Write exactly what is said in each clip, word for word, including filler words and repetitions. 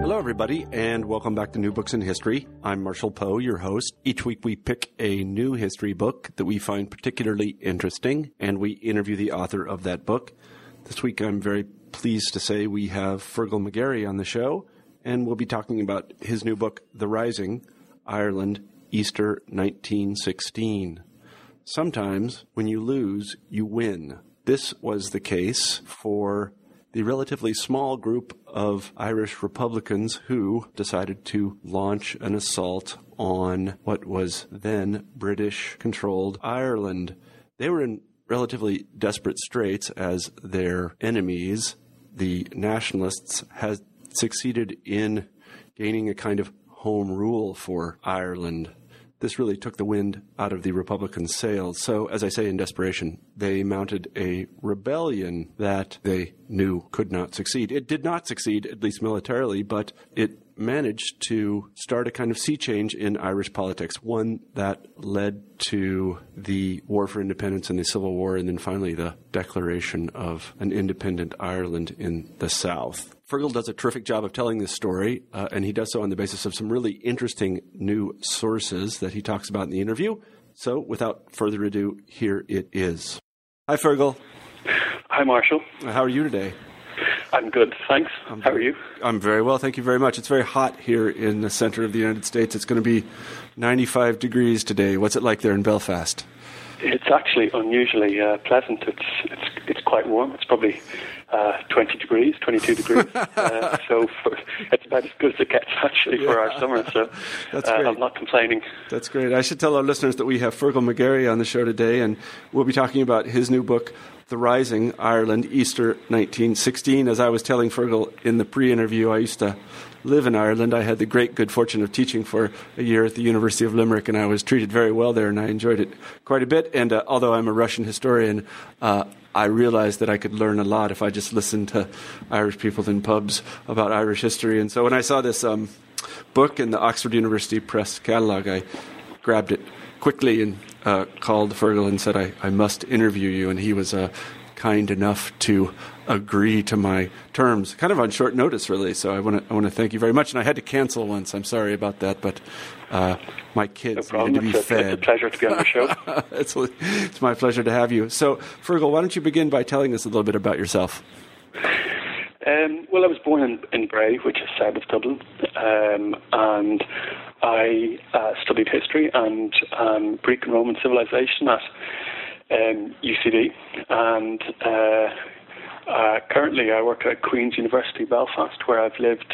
Hello, everybody, and welcome back to New Books in History. I'm Marshall Poe, your host. Each week we pick a new history book that we find particularly interesting, and we interview the author of that book. This week I'm very pleased to say we have Fergal McGarry on the show, and we'll be talking about his new book, The Rising: Ireland, Easter nineteen sixteen. Sometimes when you lose, you win. This was the case for the relatively small group of Irish Republicans who decided to launch an assault on what was then British-controlled Ireland. They were in relatively desperate straits as their enemies, the nationalists, had succeeded in gaining a kind of home rule for Ireland. This really took the wind out of the Republican sails. So, as I say, in desperation, they mounted a rebellion that they knew could not succeed. It did not succeed, at least militarily, but it managed to start a kind of sea change in Irish politics, one that led to the War for Independence and the Civil War, and then finally the declaration of an independent Ireland in the South. Fergal does a terrific job of telling this story, uh, and he does so on the basis of some really interesting new sources that he talks about in the interview. So, without further ado, here it is. Hi, Fergal. Hi, Marshall. How are you today? I'm good, thanks. I'm How very, are you? I'm very well, thank you very much. It's very hot here in the center of the United States. It's going to be ninety-five degrees today. What's it like there in Belfast? It's actually unusually uh, pleasant. It's, it's it's quite warm. It's probably uh, twenty degrees, twenty-two degrees. uh, so for, it's about as good as it gets, actually, yeah, for our summer. So That's uh, great. I'm not complaining. That's great. I should tell our listeners that we have Fergal McGarry on the show today, and we'll be talking about his new book, The Rising: Ireland, Easter nineteen sixteen. As I was telling Fergal in the pre-interview, I used to live in Ireland. I had the great good fortune of teaching for a year at the University of Limerick, and I was treated very well there, and I enjoyed it quite a bit. And uh, although I'm a Russian historian, uh, I realized that I could learn a lot if I just listened to Irish people in pubs about Irish history. And so when I saw this um, book in the Oxford University Press catalog, I grabbed it quickly and Uh, called Fergal and said, I, I must interview you, and he was uh, kind enough to agree to my terms, kind of on short notice, really. So I want to I want to thank you very much, and I had to cancel once. I'm sorry about that, but uh, my kids no need to be it's fed. A, it's a pleasure to be on the show. it's, it's my pleasure to have you. So, Fergal, why don't you begin by telling us a little bit about yourself? Um, well, I was born in, in Bray, which is south of Dublin, um, and I uh, studied history and um, Greek and Roman civilization at um, U C D, and uh, uh, currently I work at Queen's University Belfast, where I've lived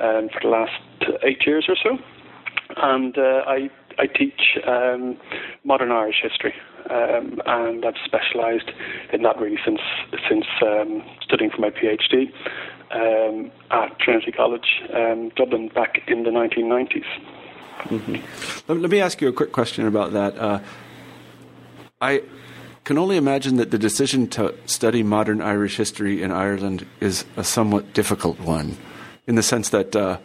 um, for the last eight years or so, and uh, I I teach um, modern Irish history, um, and I've specialised in that really since since um, studying for my PhD um, at Trinity College, um, Dublin, back in the nineteen nineties. Mm-hmm. Let, let me ask you a quick question about that. Uh, I can only imagine that the decision to study modern Irish history in Ireland is a somewhat difficult one, in the sense that uh,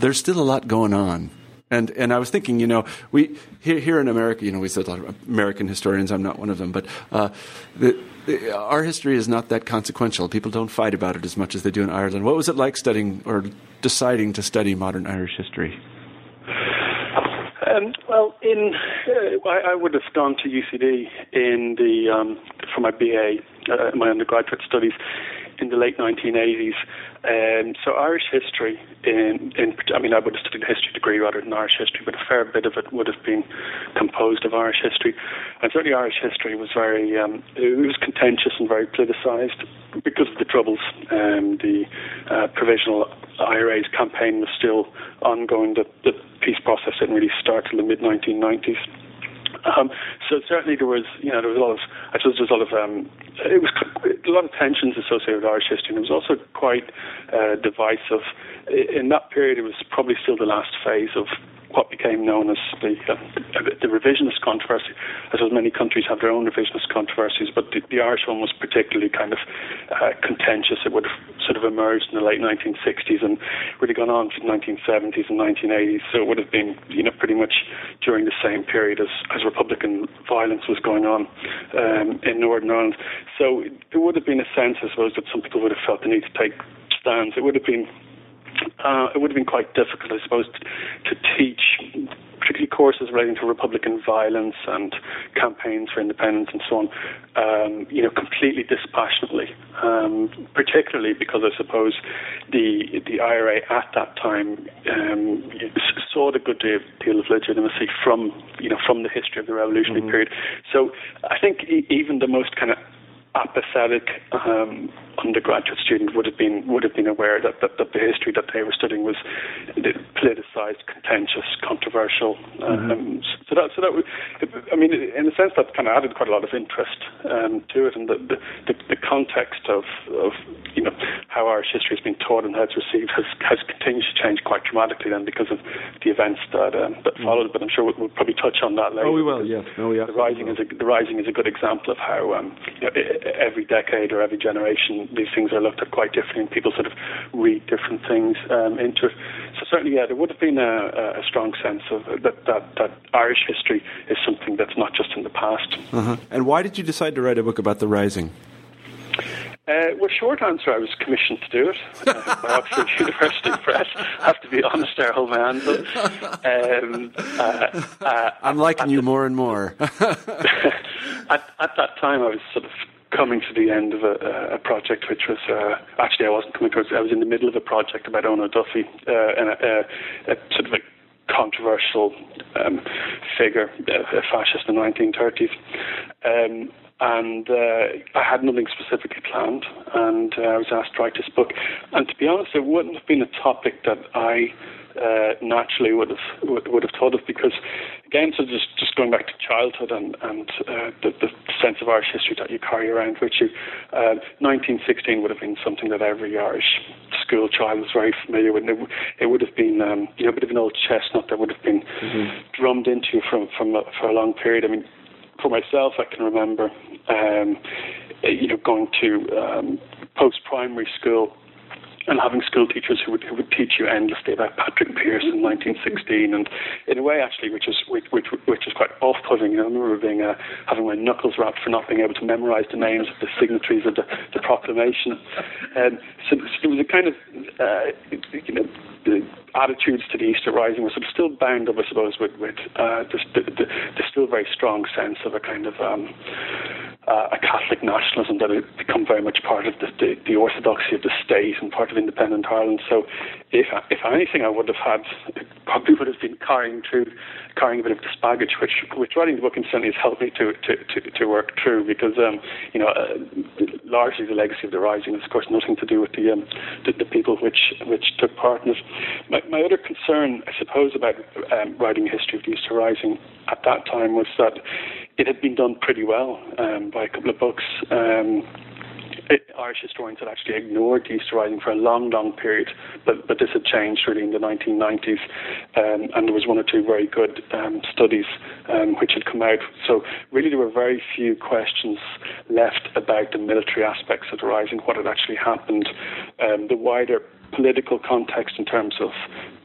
there's still a lot going on. And and I was thinking, you know, we here, here in America, you know, we said a lot of American historians. I'm not one of them, but uh, the, the, our history is not that consequential. People don't fight about it as much as they do in Ireland. What was it like studying or deciding to study modern Irish history? Um, well, in uh, I, I would have gone to U C D in the um, for my B A, uh, my undergraduate studies, in the late nineteen eighties. Um, so Irish history, in, in I mean, I would have studied a history degree rather than Irish history, but a fair bit of it would have been composed of Irish history. And certainly Irish history was very, um, it was contentious and very politicised because of the Troubles. Um, the uh, provisional I R A's campaign was still ongoing. The, the peace process didn't really start till the mid-nineteen nineties. Um, so certainly there was, you know, there was a lot of, I suppose there was a lot of, um, it was a lot of tensions associated with Irish history, and it was also quite uh, divisive. In that period, it was probably still the last phase of what became known as the, uh, the revisionist controversy. As many countries have their own revisionist controversies, but the, the Irish one was particularly kind of uh, contentious. It would have sort of emerged in the late nineteen sixties and really gone on from the nineteen seventies and nineteen eighties. So it would have been, you know, pretty much during the same period as, as Republican violence was going on um, in Northern Ireland. So there would have been a sense, I suppose, that some people would have felt the need to take stands. It would have been Uh, it would have been quite difficult, I suppose, to, to teach, particularly courses relating to Republican violence and campaigns for independence and so on, um, you know, completely dispassionately, um, particularly because I suppose the the I R A at that time um, saw a good deal of legitimacy from, you know, from the history of the revolutionary mm-hmm. period. So I think e- even the most kind of apathetic um, undergraduate student would have been would have been aware that, that, that the history that they were studying was politicised, contentious, controversial. Mm-hmm. Um, so that so that was, I mean, in a sense, that kind of added quite a lot of interest um, to it, and the the, the context of, of you know how Irish history has been taught and how it's received has, has continued to change quite dramatically then because of the events that um, that mm-hmm. followed. But I'm sure we'll, we'll probably touch on that later. Oh, we will. Yes. No, yeah. The rising is a, the rising is a good example of how um, you know, it, every decade or every generation, these things are looked at quite differently, and people sort of read different things um, into it. So certainly, yeah, there would have been a, a strong sense of that, that that Irish history is something that's not just in the past. Uh-huh. And why did you decide to write a book about the Rising? Uh, well, short answer, I was commissioned to do it uh, by Oxford University Press. I have to be honest there, hold my hands up. Um, uh, uh, I'm liking you the, more and more. at, at that time, I was sort of coming to the end of a, a project which was, uh, actually I wasn't coming towards it, I was in the middle of a project about Owen O'Duffy, uh, and a, a, a sort of a controversial um, figure, a fascist in the nineteen thirties. Um, and uh, I had nothing specifically planned, and uh, I was asked to write this book. And to be honest, it wouldn't have been a topic that I uh, naturally would have would, would have thought of, because, again, so just, just going back to childhood and, and uh, the, the sense of Irish history that you carry around with you, uh, nineteen sixteen would have been something that every Irish school child was very familiar with. It, it would have been um, you know, a bit of an old chestnut that would have been mm-hmm. drummed into from, from for a long period. I mean, for myself, I can remember, um, you know, going to um, post-primary school and having school teachers who would who would teach you endlessly about Patrick Pearse in nineteen sixteen, and in a way, actually, which is which which, which is quite off-putting. You know, I remember being uh, having my knuckles wrapped for not being able to memorise the names of the signatories of the, the proclamation. Um, so, so there was a kind of uh, you know, the attitudes to the Easter Rising were sort of still bound up, I suppose, with with uh, this, the, the, the still very strong sense of a kind of um, uh, a Catholic nationalism that had become very much part of the, the, the orthodoxy of the state and part of independent Ireland. So if if anything, I would have had, it probably would have been carrying through, carrying a bit of this baggage, which which writing the book incidentally has helped me to to, to, to work through, because um, you know uh, largely the legacy of the Rising is, of course, nothing to do with the um, the, the people which which took part in it. My, my other concern, I suppose, about um, writing a history of the Easter Rising at that time was that it had been done pretty well um, by a couple of books. Um, It, Irish historians had actually ignored the Easter Rising for a long, long period, but but this had changed really in the nineteen nineties, um, and there was one or two very good um, studies um, which had come out. So really there were very few questions left about the military aspects of the Rising, what had actually happened, um, the wider political context in terms of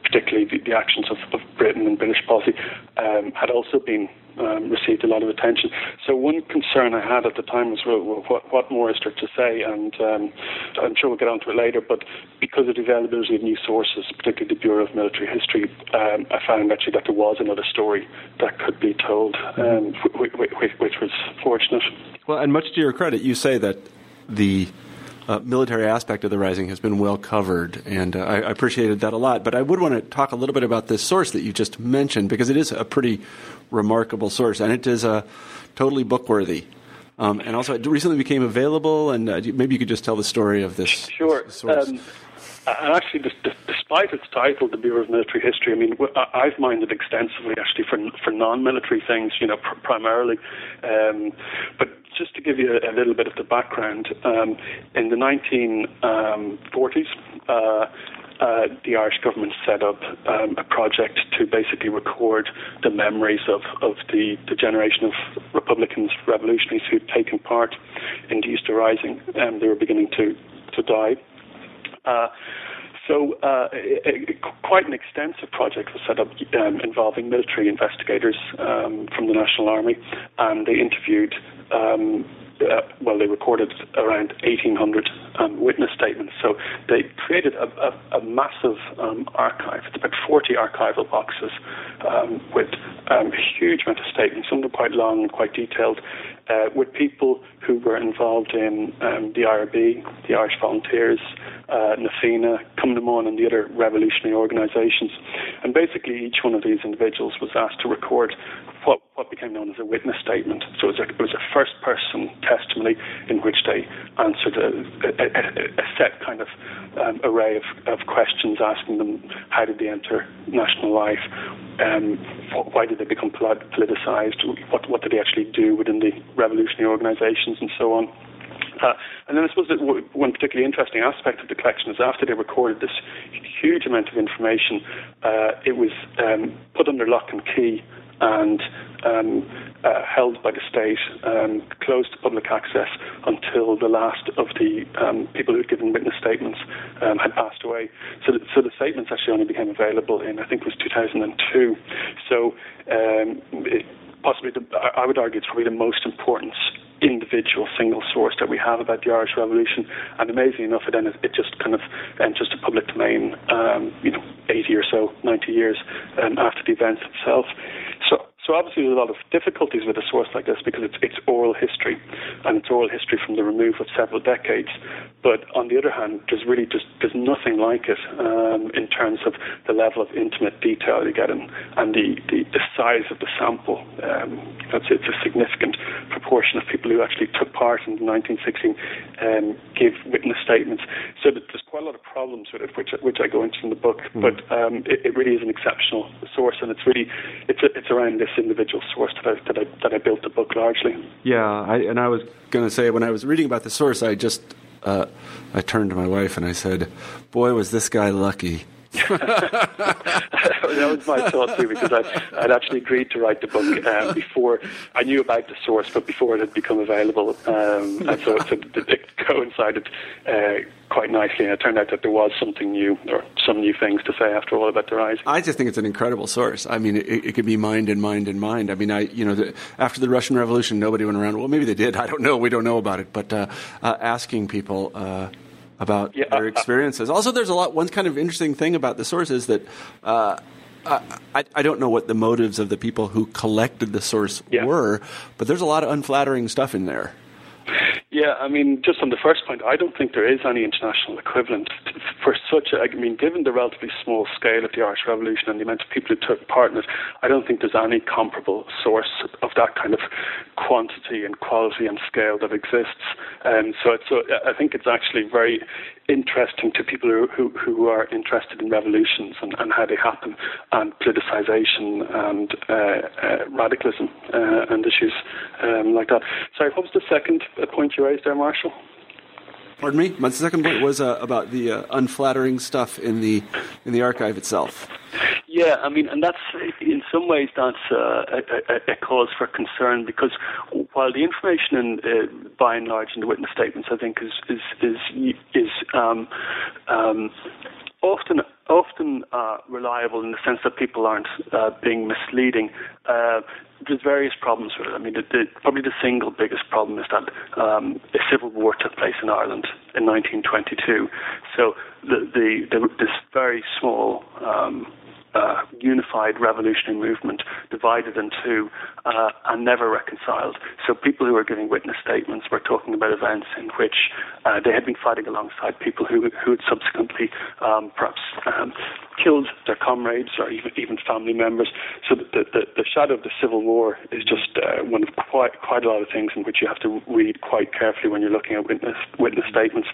particularly the, the actions of, of Britain and British policy um, had also been um, received a lot of attention. So one concern I had at the time was, well, what, what more is there to say? And um, I'm sure we'll get onto it later, but because of the availability of new sources, particularly the Bureau of Military History, um, I found actually that there was another story that could be told, um, which, which, which was fortunate. Well, and much to your credit, you say that the Uh, military aspect of the Rising has been well covered, and uh, I, I appreciated that a lot. But I would want to talk a little bit about this source that you just mentioned, because it is a pretty remarkable source, and it is a uh, totally bookworthy. Um, and also, it recently became available, and uh, maybe you could just tell the story of this. Sure. This source. Um, and actually, this, this, despite its title, the Bureau of Military History, I mean, I've minded extensively, actually, for for non-military things, you know, pr- primarily. Um, but just to give you a, a little bit of the background, um, in the nineteen forties, uh, Uh, the Irish government set up um, a project to basically record the memories of, of the, the generation of Republicans, revolutionaries who'd taken part in the Easter Rising, and they were beginning to, to die. Uh, so uh, it, it, quite an extensive project was set up um, involving military investigators um, from the National Army, and they interviewed um Uh, well, they recorded around eighteen hundred um, witness statements. So they created a, a, a massive um, archive. It's about forty archival boxes um, with um, a huge amount of statements. Some were quite long and quite detailed, uh, with people who were involved in um, the I R B, the Irish Volunteers, uh, Na Fianna, Cumann na mBan, and the other revolutionary organisations. And basically, each one of these individuals was asked to record what, what became known as a witness statement. So it was a, it was a first-person testimony in which they answered a, a, a set kind of um, array of, of questions, asking them how did they enter national life, um, why did they become politicised, what, what did they actually do within the revolutionary organisations, and so on. Uh, and then I suppose that w- one particularly interesting aspect of the collection is after they recorded this huge amount of information, uh, it was um, put under lock and key and um, uh, held by the state, um, closed to public access until the last of the um, people who had given witness statements um, had passed away. So, th- so the statements actually only became available in, I think it was two thousand two. So um, it, possibly, the, I would argue it's probably the most important individual single source that we have about the Irish Revolution, and amazingly enough, then it just kind of enters the public domain, um, you know, eighty or so, ninety years um, after the events itself. So, so obviously, there's a lot of difficulties with a source like this because it's it's oral history, and it's oral history from the remove of several decades. But on the other hand, there's really just there's nothing like it um, in terms of the level of intimate detail you get in, and the, the, the size of the sample. Um, that's it's a significant proportion of people who actually took part in the nineteen sixteen um, give witness statements. So that there's quite a lot of problems with it, which which I go into in the book. Mm. But um, it, it really is an exceptional source, and it's really it's a, it's around this individual source that I, that I that I built the book largely. Yeah, I, and I was going to say when I was reading about the source, I just. Uh, I turned to my wife and I said, "Boy, was this guy lucky." That was my thought too, because I, I'd actually agreed to write the book um, before I knew about the source, but before it had become available, um, and so, so it, it coincided uh, quite nicely. And it turned out that there was something new, or some new things to say after all about the Rising. I just think it's an incredible source. I mean, it, it could be mind and mind and mind. I mean, I you know, the, after the Russian Revolution, nobody went around. Well, maybe they did. I don't know. We don't know about it. But uh, uh, asking people. Uh, about yeah, their experiences. Uh, also, there's a lot, one kind of interesting thing about the source is that uh, I, I don't know what the motives of the people who collected the source yeah. were, but there's a lot of unflattering stuff in there. Yeah, I mean, just on the first point, I don't think there is any international equivalent for such a, I mean, given the relatively small scale of the Irish Revolution and the amount of people who took part in it, I don't think there's any comparable source of that kind of quantity and quality and scale that exists. Um, so, so I think it's actually very interesting to people who who, who are interested in revolutions and, and how they happen, and politicization and uh, uh, radicalism uh, and issues um, like that. Sorry, what was the second point you raised there, Marshall? Pardon me? My second point was uh, about the uh, unflattering stuff in the in the archive itself. Yeah, I mean, and that's, in some ways, that's uh, a, a cause for concern, because while the information, in, uh, by and large, in the witness statements, I think, is is is is um, um, often often uh, reliable in the sense that people aren't uh, being misleading. Uh, There's various problems with it. I mean, the, the, probably the single biggest problem is that um, a civil war took place in Ireland in nineteen twenty-two. So the, the, the, this very small um, uh, unified revolutionary movement divided in two uh, and never reconciled. So people who were giving witness statements were talking about events in which uh, they had been fighting alongside people who who had subsequently um, perhaps um, killed their comrades or even, even family members. So the, the, the shadow of the Civil War is just uh, one of quite quite a lot of things in which you have to read quite carefully when you're looking at witness witness statements.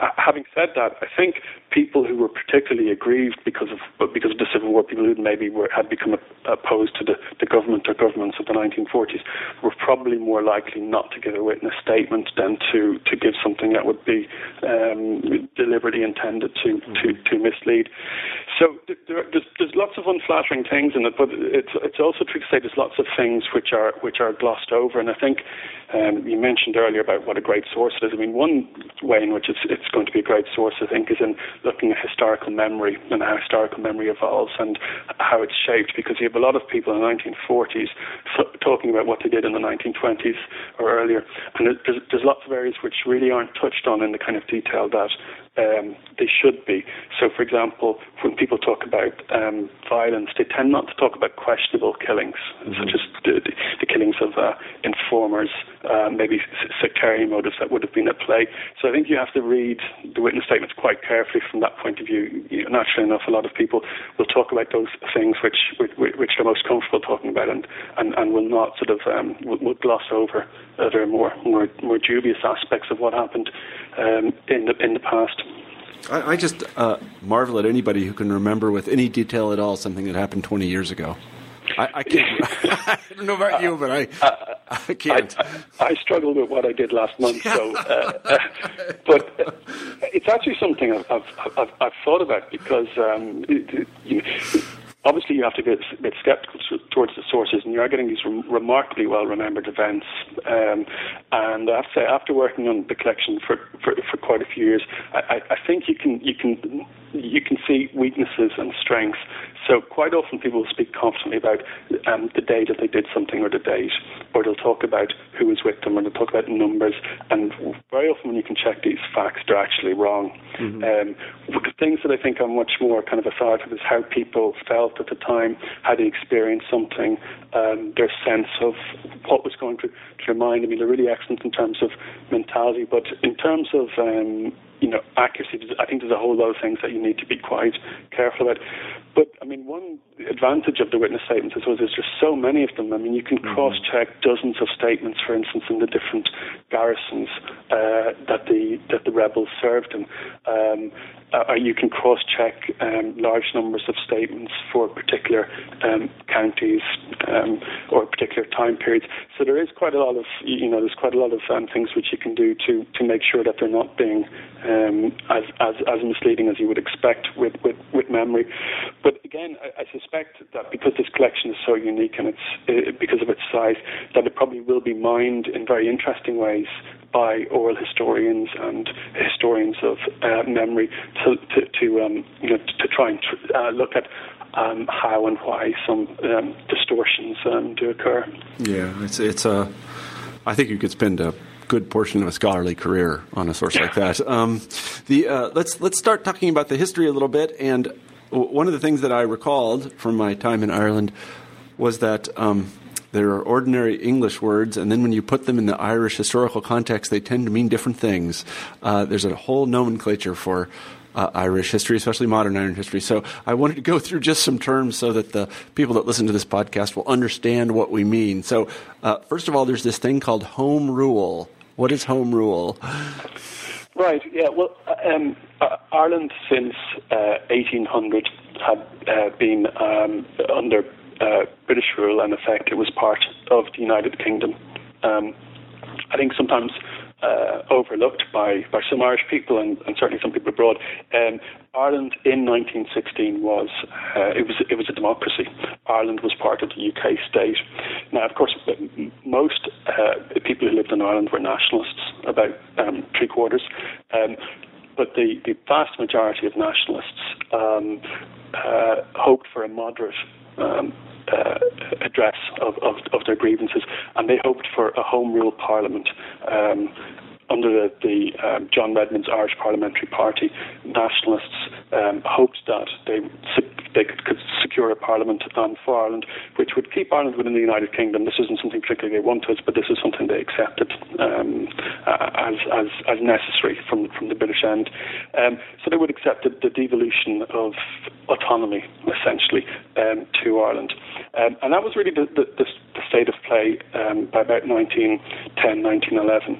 Uh, having said that, I think people who were particularly aggrieved because of because of the Civil War, people who maybe were, had become opposed to the, the government or governments of the nineteen forties, were probably more likely not to give a witness statement than to, to give something that would be um, deliberately intended to, to, to mislead. So there, there's, there's lots of unflattering things in it, but it's it's also true to say there's lots of things which are which are glossed over. And I think um, you mentioned earlier about what a great source it is. I mean, one way in which it's it's going to be a great source, I think, is in looking at historical memory and how historical memory evolves and how it's shaped. Because you have a lot of people in the nineteen forties talking about what they did in the nineteen twenties or earlier, and there's, there's lots of areas which really aren't touched on in the kind of detail that Um, they should be. So, for example, when people talk about um, violence, they tend not to talk about questionable killings, mm-hmm. such as the, the killings of uh, informers, uh, maybe sectarian motives that would have been at play. So I think you have to read the witness statements quite carefully from that point of view. You know, naturally enough, a lot of people will talk about those things which which, which they're most comfortable talking about and, and, and will not sort of um, will, will gloss over other more, more more dubious aspects of what happened um, in the in the past. I, I just uh, marvel at anybody who can remember with any detail at all something that happened twenty years ago. I, I can't. I don't know about uh, you, but I, uh, I can't. I, I, I struggled with what I did last month. So, uh, uh, but uh, it's actually something I've I've, I've, I've thought about because um, it, you know, obviously, you have to be a bit sceptical towards the sources, and you are getting these rem- remarkably well-remembered events. Um, and I have to say, after working on the collection for, for, for quite a few years, I, I think you can you can you can see weaknesses and strengths. So quite often, people will speak confidently about um, the day that they did something, or the date, or they'll talk about who was with them, or they'll talk about numbers. And very often, when you can check these facts, they're actually wrong. Mm-hmm. Um, the things that I think are much more kind of authoritative is how people felt at the time, how they experienced something, um, their sense of what was going through their mind. I mean, they're really excellent in terms of mentality, but in terms of um, you know, accuracy, I think there's a whole lot of things that you need to be quite careful about. But, I mean, one advantage of the witness statements is there's just so many of them. I mean, you can cross-check dozens of statements, for instance, in the different garrisons uh, that the that the rebels served in. Um, or you can cross-check um, large numbers of statements for particular um, counties um, or particular time periods. So there is quite a lot of, you know, there's quite a lot of um, things which you can do to, to make sure that they're not being um, as, as as misleading as you would expect with, with, with memory. But again, I, I suspect that because this collection is so unique and it's it, because of its size, that it probably will be mined in very interesting ways by oral historians and historians of uh, memory to to, to um, you know to, to try and tr- uh, look at um, how and why some um, distortions um, do occur. Yeah, it's it's a. Uh, I think you could spend a good portion of a scholarly career on a source like that. Um, the uh, let's let's start talking about the history a little bit. And one of the things that I recalled from my time in Ireland was that um, there are ordinary English words, and then when you put them in the Irish historical context, they tend to mean different things. Uh, there's a whole nomenclature for uh, Irish history, especially modern Irish history. So I wanted to go through just some terms so that the people that listen to this podcast will understand what we mean. So uh, first of all, there's this thing called home rule. What is home rule? Right, yeah, well, um, uh, Ireland since uh, eighteen hundred had uh, been um, under uh, British rule, and in effect it was part of the United Kingdom. Um, I think sometimes uh, overlooked by, by some Irish people and, and certainly some people abroad, um, Ireland in nineteen sixteen was uh, it was it was a democracy. Ireland was part of the U K state. Now, of course, most uh, people who lived in Ireland were nationalists, about um, three quarters, um, but the, the vast majority of nationalists um, uh, hoped for a moderate Um, Uh, address of, of, of their grievances, and they hoped for a Home Rule Parliament um, under the, the um, John Redmond's Irish Parliamentary Party, nationalists um, hoped that they they could, could secure a parliament um, for Ireland, which would keep Ireland within the United Kingdom. This isn't something particularly they wanted, but this is something they accepted um, as, as as necessary from from the British end. Um, so they would accept the devolution of autonomy, essentially, um, to Ireland. Um, and that was really the, the, the state of play um, by about nineteen ten, nineteen eleven.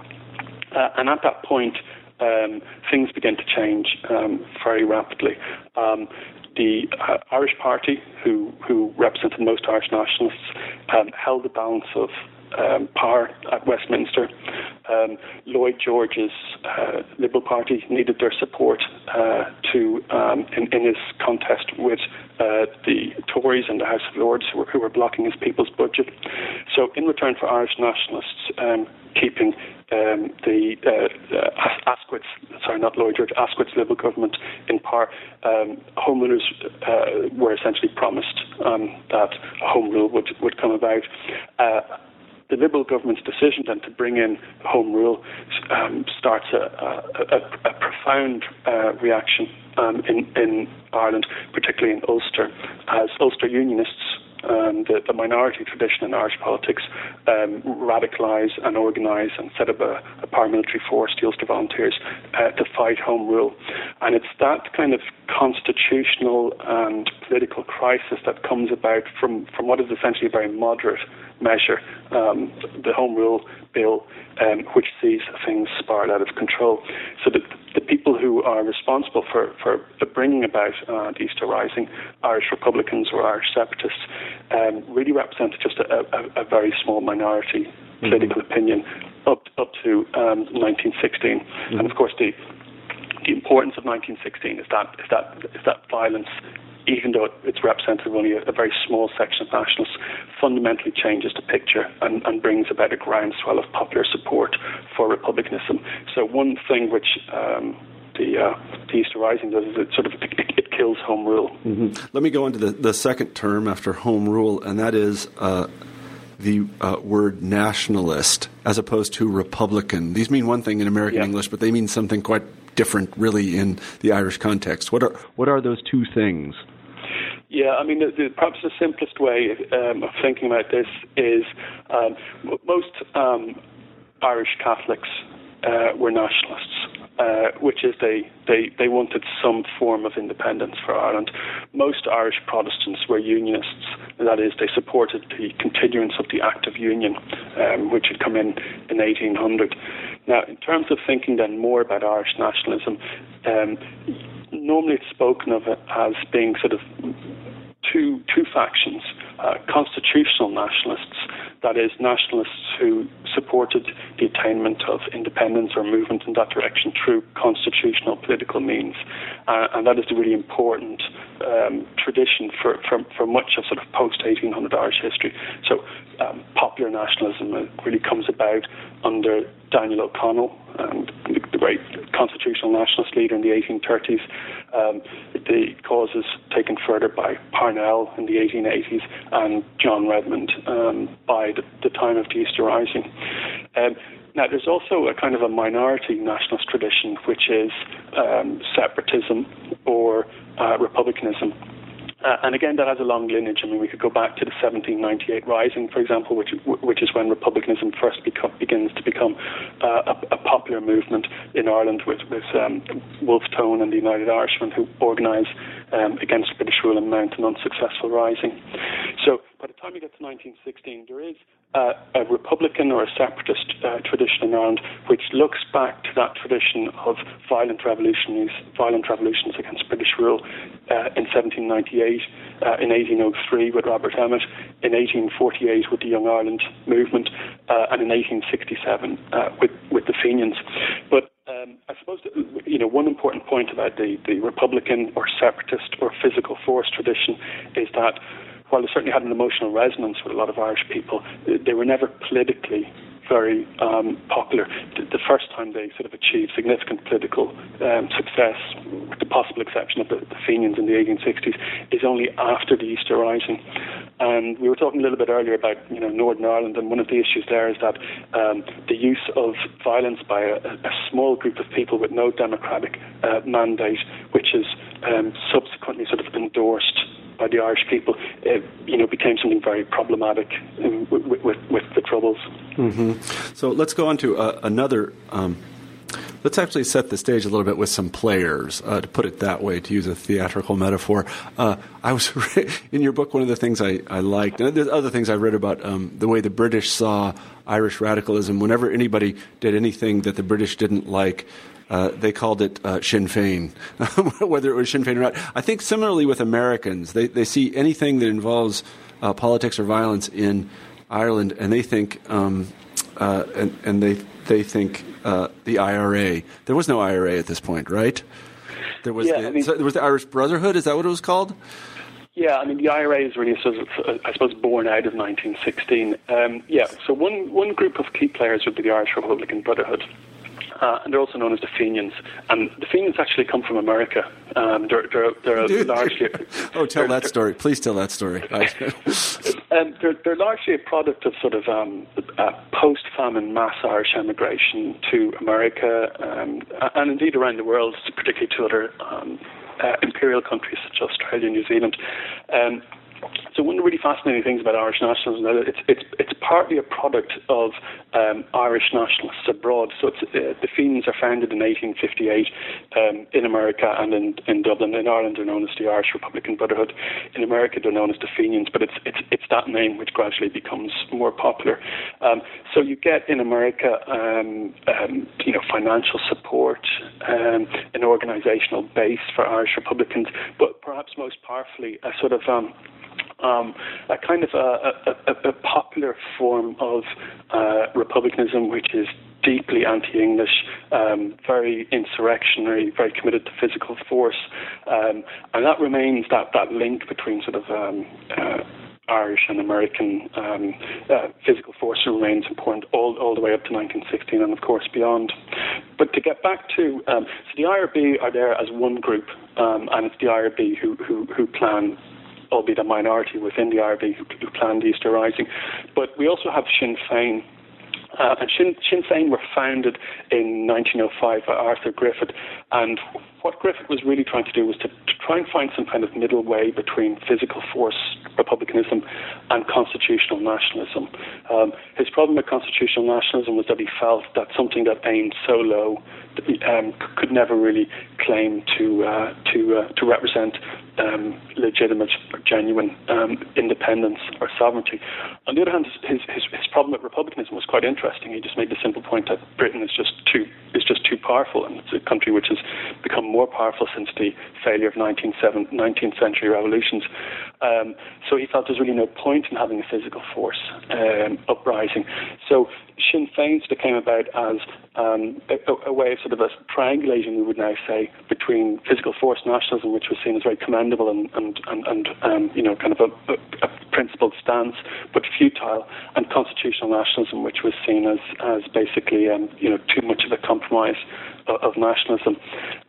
Uh, and at that point, um, things began to change um, very rapidly. Um, the uh, Irish Party, who, who represented most Irish nationalists, um, held the balance of Um, power at Westminster. Um, Lloyd George's uh, Liberal Party needed their support uh, to um, in, in his contest with uh, the Tories and the House of Lords, who were, who were blocking his people's budget. So in return for Irish nationalists um, keeping um, the uh, Asquith's, sorry, not Lloyd George, Asquith's Liberal government in power, um, Home Rulers uh, were essentially promised um, that Home Rule would, would come about. Uh, The Liberal government's decision then to bring in Home Rule um, starts a, a, a, a profound uh, reaction um, in, in Ireland, particularly in Ulster, as Ulster Unionists, um, the, the minority tradition in Irish politics, um, radicalise and organise and set up a, a paramilitary force, the Ulster Volunteers, uh, to fight Home Rule. And it's that kind of constitutional and political crisis that comes about from, from what is essentially a very moderate measure, um, the Home Rule Bill, um, which sees things spiral out of control. So the, the people who are responsible for, for bringing about uh, the Easter Rising, Irish Republicans or Irish Separatists, um, really represented just a, a, a very small minority political mm-hmm. opinion up, up to um, nineteen sixteen. Mm-hmm. And of course, the the importance of nineteen sixteen is that is that is that violence, even though it's representative of only a, a very small section of nationalists, fundamentally changes the picture and, and brings about a groundswell of popular support for republicanism. So one thing which um, the, uh, the Easter Rising does is it sort of it, it kills Home Rule. Mm-hmm. Let me go on to the, the second term after Home Rule, and that is uh, the uh, word nationalist as opposed to republican. These mean one thing in American yeah. English, but they mean something quite different, really, in the Irish context. What are what are those two things? Yeah, I mean, the, the, perhaps the simplest way um, of thinking about this is um, most um, Irish Catholics uh, were nationalists, uh, which is they, they, they wanted some form of independence for Ireland. Most Irish Protestants were unionists, that is, they supported the continuance of the Act of Union, um, which had come in in eighteen hundred. Now, in terms of thinking then more about Irish nationalism, um, normally it's spoken of it as being sort of two two factions, uh, constitutional nationalists, that is, nationalists who supported the attainment of independence or movement in that direction through constitutional political means. Uh, and that is a really important um, tradition for, for, for much of sort of post-eighteen hundred Irish history. So um, popular nationalism really comes about under Daniel O'Connell, um, the great constitutional nationalist leader in the eighteen thirties, um, the causes taken further by Parnell in the eighteen eighties and John Redmond um, by the, the time of the Easter Rising. Um, now, there's also a kind of a minority nationalist tradition, which is um, separatism or uh, republicanism. Uh, and again, that has a long lineage. I mean, we could go back to the seventeen ninety-eight Rising, for example, which which is when republicanism first become, begins to become uh, a, a popular movement in Ireland with, with um, Wolfe Tone and the United Irishmen, who organise um, against British rule and mount an unsuccessful rising. So by the time you get to nineteen sixteen, there is uh, a republican or a separatist uh, tradition in Ireland, which looks back to that tradition of violent revolutions, violent revolutions against British rule uh, in seventeen ninety-eight. Uh, in eighteen oh three with Robert Emmett, in eighteen forty-eight with the Young Ireland Movement, uh, and in eighteen sixty-seven uh, with, with the Fenians. But um, I suppose that, you know, one important point about the, the Republican or separatist or physical force tradition is that while they certainly had an emotional resonance with a lot of Irish people, they were never politically very um, popular. The first time they sort of achieved significant political um, success, with the possible exception of the, the Fenians in the eighteen sixties, is only after the Easter Rising. And we were talking a little bit earlier about, you know, Northern Ireland, and one of the issues there is that um, the use of violence by a, a small group of people with no democratic uh, mandate, which is um, subsequently sort of endorsed by the Irish people, uh, you know, became something very problematic um, with, with, with the Troubles. Mm-hmm. So let's go on to uh, another. Um, let's actually set the stage a little bit with some players, uh, to put it that way, to use a theatrical metaphor. Uh, I was in your book. One of the things I, I liked, and there's other things I read about um, the way the British saw Irish radicalism. Whenever anybody did anything that the British didn't like, Uh, they called it uh, Sinn Féin, whether it was Sinn Féin or not. I think similarly with Americans, they, they see anything that involves uh, politics or violence in Ireland, and they think, um, uh, and, and they they think uh, the I R A. There was no I R A at this point, right? There was yeah, the, I mean, so there was the Irish Brotherhood. Is that what it was called? Yeah, I mean, the I R A is really, sort of, I suppose, born out of nineteen sixteen. Um, yeah, so one one group of key players would be the Irish Republican Brotherhood. Uh, and they're also known as the Fenians. And the Fenians actually come from America. Um, they're they're, they're Dude, largely... oh, tell that story. Please tell that story. um, they're, they're largely a product of sort of um, uh, post-famine mass Irish emigration to America, um, and indeed around the world, particularly to other um, uh, imperial countries such as Australia and New Zealand. Um, So one of the really fascinating things about Irish nationalism is it's it's it's partly a product of um, Irish nationalists abroad. So it's, uh, the Fenians are founded in eighteen fifty-eight um, in America and in, in Dublin. In Ireland, they're known as the Irish Republican Brotherhood. In America, they're known as the Fenians. But it's it's it's that name which gradually becomes more popular. Um, so you get in America, um, um, you know, financial support, um, an organisational base for Irish Republicans, but perhaps most powerfully a sort of um, Um, a kind of a, a, a popular form of uh, republicanism, which is deeply anti-English, um, very insurrectionary, very committed to physical force, um, and that remains that, that link between sort of um, uh, Irish and American um, uh, physical force remains important all, all the way up to nineteen sixteen and of course beyond. But to get back to, um, so the I R B are there as one group, um, and it's the I R B who who, who plan, albeit a minority within the I R B, who, who planned the Easter Rising. But we also have Sinn Féin. Uh, and Sinn, Sinn Féin were founded in nineteen oh five by Arthur Griffith. And what Griffith was really trying to do was to, to try and find some kind of middle way between physical force republicanism and constitutional nationalism. Um, his problem with constitutional nationalism was that he felt that something that aimed so low um, could never really claim to uh, to uh, to represent Um, legitimate or genuine um, independence or sovereignty. On the other hand, his, his his problem with republicanism was quite interesting. He just made the simple point that Britain is just too is just too powerful, and it's a country which has become more powerful since the failure of nineteenth century revolutions. Um, so he felt there's really no point in having a physical force um, uprising. So Sinn Féin came about as um, a, a way of sort of a triangulating, we would now say, between physical force nationalism, which was seen as very commendable and, and, and, and um, you know, kind of a, a, a principled stance, but futile, and constitutional nationalism, which was seen as, as basically, um, you know, too much of a compromise of, of nationalism.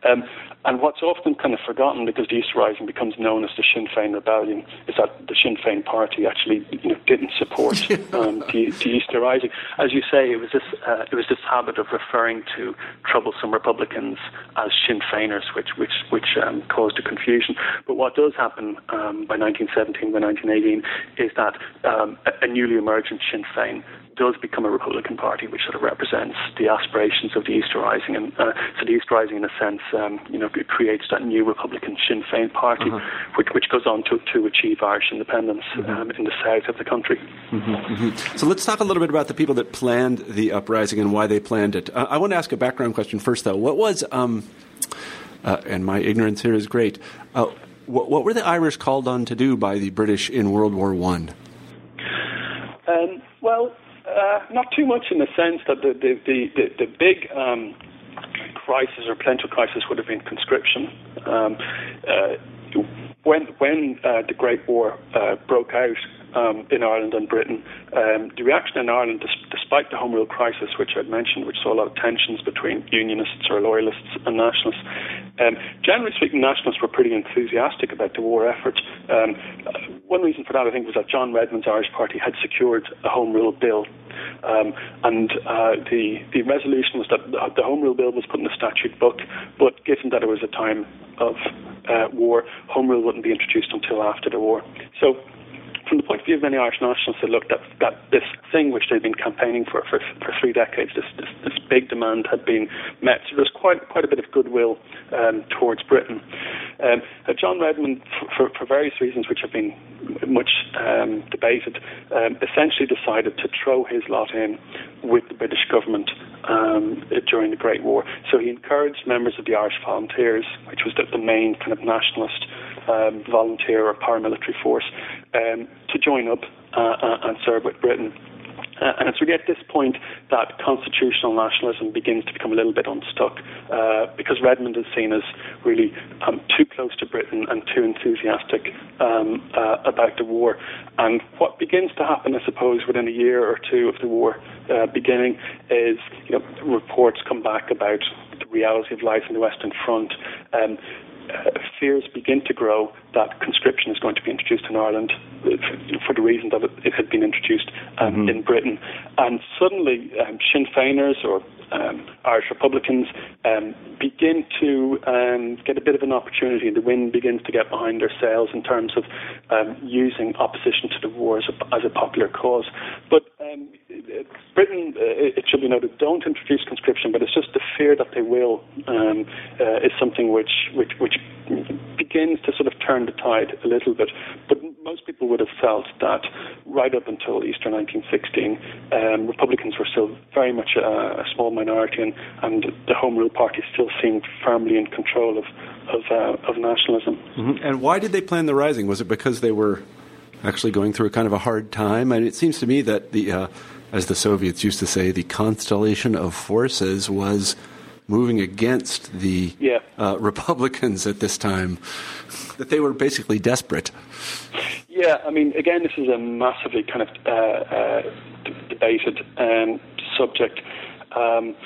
Um, and what's often kind of forgotten, because the Easter Rising becomes known as the Sinn Féin Rebellion, is that the Sinn Féin Party actually, you know, didn't support um, the, the Easter Rising. As you say, it was this uh, it was this habit of referring to troublesome Republicans as Sinn Féiners, which which which um, caused a confusion. But what does happen um, by nineteen seventeen, by nineteen eighteen, is that um, a, a newly emergent Sinn Féin does become a Republican Party, which sort of represents the aspirations of the Easter Rising, and uh, so the Easter Rising, in a sense, um, you know, it creates that new Republican Sinn Féin Party, uh-huh. which which goes on to, to achieve Irish independence mm-hmm. um, in the south of the country. Mm-hmm, mm-hmm. So let's talk a little bit about the people that planned the uprising and why they planned it. Uh, I want to ask a background question first, though. What was, um, uh, and my ignorance here is great. Uh, what, what were the Irish called on to do by the British in World War One? Um, well. Uh, not too much, in the sense that the the the, the, the big um, crisis or potential crisis would have been conscription. Um, uh, when when uh, the Great War uh, broke out um, in Ireland and Britain, um, the reaction in Ireland, despite the Home Rule crisis, which I'd mentioned, which saw a lot of tensions between Unionists or Loyalists and Nationalists, um, generally speaking, Nationalists were pretty enthusiastic about the war effort. Um, one reason for that, I think, was that John Redmond's Irish Party had secured a Home Rule bill. Um, and uh, the, the resolution was that the Home Rule Bill was put in the statute book, but given that it was a time of uh, war, Home Rule wouldn't be introduced until after the war. So from the point of view of many Irish nationalists, they looked at that this thing which they'd been campaigning for for, for three decades, this, this this big demand had been met. So there was quite quite a bit of goodwill um, towards Britain. Um, uh, John Redmond, for, for various reasons which have been much um, debated, um, essentially decided to throw his lot in with the British government um, during the Great War. So he encouraged members of the Irish Volunteers, which was the, the main kind of nationalist um, volunteer or paramilitary force, um, to join up uh, and serve with Britain. Uh, and it's really at this point that constitutional nationalism begins to become a little bit unstuck, uh, because Redmond is seen as really um, too close to Britain and too enthusiastic um, uh, about the war. And what begins to happen, I suppose, within a year or two of the war uh, beginning is, you know, reports come back about the reality of life in the Western Front. Um, Uh, fears begin to grow that conscription is going to be introduced in Ireland for the reason that it, it had been introduced um, mm-hmm. in Britain. And suddenly um, Sinn Féiners or um, Irish Republicans um, begin to um, get a bit of an opportunity. The wind begins to get behind their sails in terms of um, using opposition to the war as a, as a popular cause. But um, Britain, uh, it should be noted, don't introduce conscription, but it's just the fear that they will um, uh, is something which, which, which begins to sort of turn the tide a little bit. But most people would have felt that right up until Easter nineteen sixteen, um, Republicans were still very much a, a small minority, and, and the Home Rule Party still seemed firmly in control of of, uh, of nationalism. Mm-hmm. And why did they plan the Rising? Was it because they were actually going through a kind of a hard time? And it seems to me that the, uh, as the Soviets used to say, the constellation of forces was moving against the yeah. uh, Republicans at this time, that they were basically desperate. Yeah, I mean, again, this is a massively kind of uh, uh, d- debated um, subject. Um,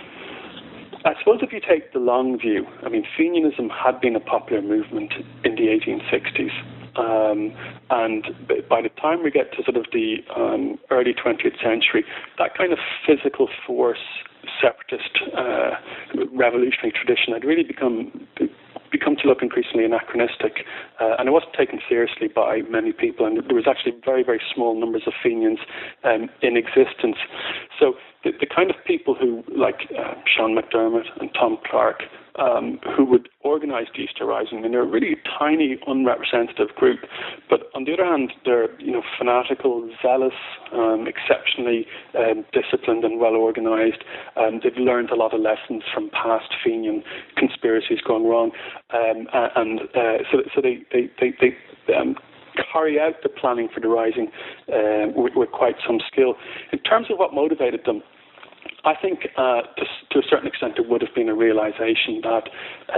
I suppose if you take the long view, I mean, Fenianism had been a popular movement in the eighteen sixties. Um, and by the time we get to sort of the um, early twentieth century, that kind of physical force, separatist, uh, revolutionary tradition had really become become to look increasingly anachronistic, uh, and it wasn't taken seriously by many people. And there was actually very, very small numbers of Fenians um, in existence. So the, the kind of people who, like uh, Sean McDermott and Tom Clark, Um, who would organise the Easter Rising, and they're a really tiny, unrepresentative group. But on the other hand, they're you know fanatical, zealous, um, exceptionally um, disciplined and well organised. Um, they've learned a lot of lessons from past Fenian conspiracies gone wrong, um, and uh, so, so they they they. they um, carry out the planning for the Rising uh, with, with quite some skill. In terms of what motivated them, I think uh, to, to a certain extent there would have been a realisation that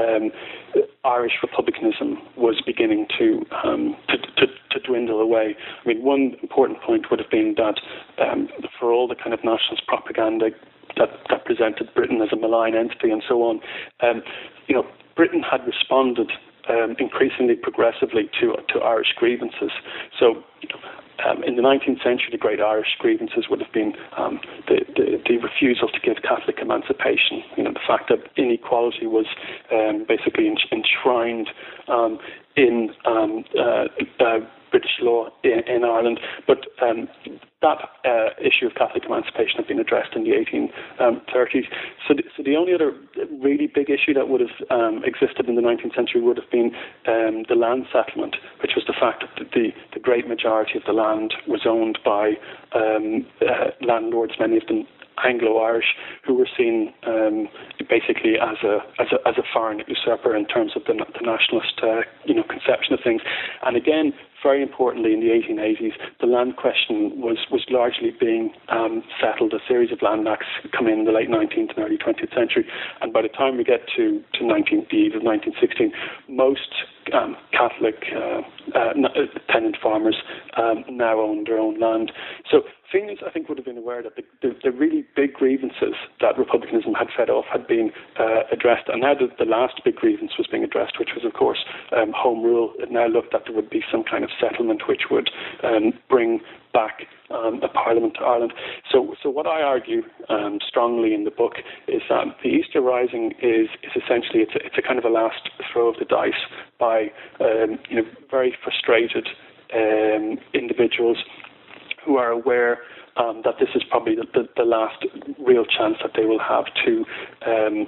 um, Irish republicanism was beginning to, um, to, to to dwindle away. I mean, one important point would have been that um, for all the kind of nationalist propaganda that, that presented Britain as a malign entity and so on, um, you know, Britain had responded um, increasingly progressively to to Irish grievances. So, you know, Um, in the nineteenth century, the great Irish grievances would have been um, the, the, the refusal to give Catholic emancipation. You know, the fact that inequality was um, basically en- enshrined um, in um, uh, uh, British law in, in Ireland, but um, that uh, issue of Catholic emancipation had been addressed in the eighteen thirties. So, the, so the only other really big issue that would have um, existed in the nineteenth century would have been um, the land settlement, which was the fact that the, the great majority of the land was owned by um, uh, landlords, many of them Anglo-Irish who were seen um, basically as a, as a as a foreign usurper in terms of the, the nationalist uh, you know conception of things. And again, very importantly, in the eighteen eighties, the land question was was largely being um, settled. A series of land acts come in, in the late nineteenth and early twentieth century, and by the time we get to to nineteen, the nineteen sixteen, most um, Catholic uh, uh, tenant farmers um, now own their own land. So Fenians, I think, would have been aware that the, the, the really big grievances that republicanism had fed off had been uh, addressed, and now that the last big grievance was being addressed, which was, of course, um, Home Rule, it now looked that there would be some kind of settlement which would um, bring back um, a parliament to Ireland. So so what I argue um, strongly in the book is that the Easter Rising is, is essentially, it's a, it's a kind of a last throw of the dice by um, you know very frustrated um, individuals who are aware um, that this is probably the, the, the last real chance that they will have to um,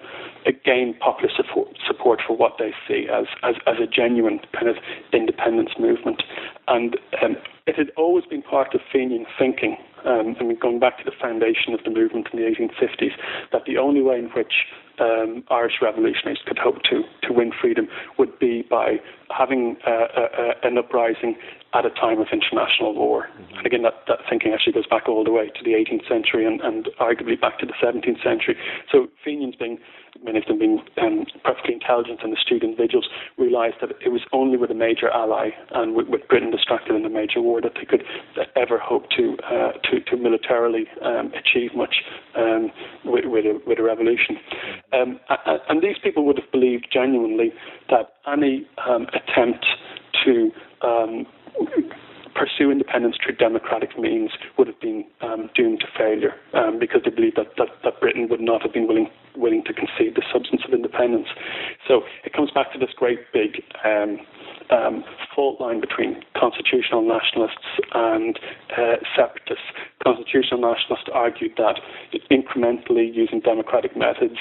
gain popular support, support for what they see as, as, as a genuine kind of independence movement. And um, it had always been part of Fenian thinking, um, I mean, going back to the foundation of the movement in the eighteen fifties, that the only way in which Um, Irish revolutionaries could hope to, to win freedom would be by having uh, a, a, an uprising at a time of international war. Mm-hmm. And again, that, that thinking actually goes back all the way to the eighteenth century and, and arguably back to the seventeenth century. So Fenians, being, many of them being um, perfectly intelligent and astute individuals, realised that it was only with a major ally and with, with Britain distracted in a major war that they could ever hope to uh, to, to militarily um, achieve much um, with, with, a, with a revolution. Um, and these people would have believed genuinely that any um, attempt to um, pursue independence through democratic means would have been um, doomed to failure, um, because they believed that, that, that Britain would not have been willing willing to concede the substance of independence. So it comes back to this great big um, um, fault line between constitutional nationalists and uh, separatists. Constitutional nationalists argued that incrementally using democratic methods,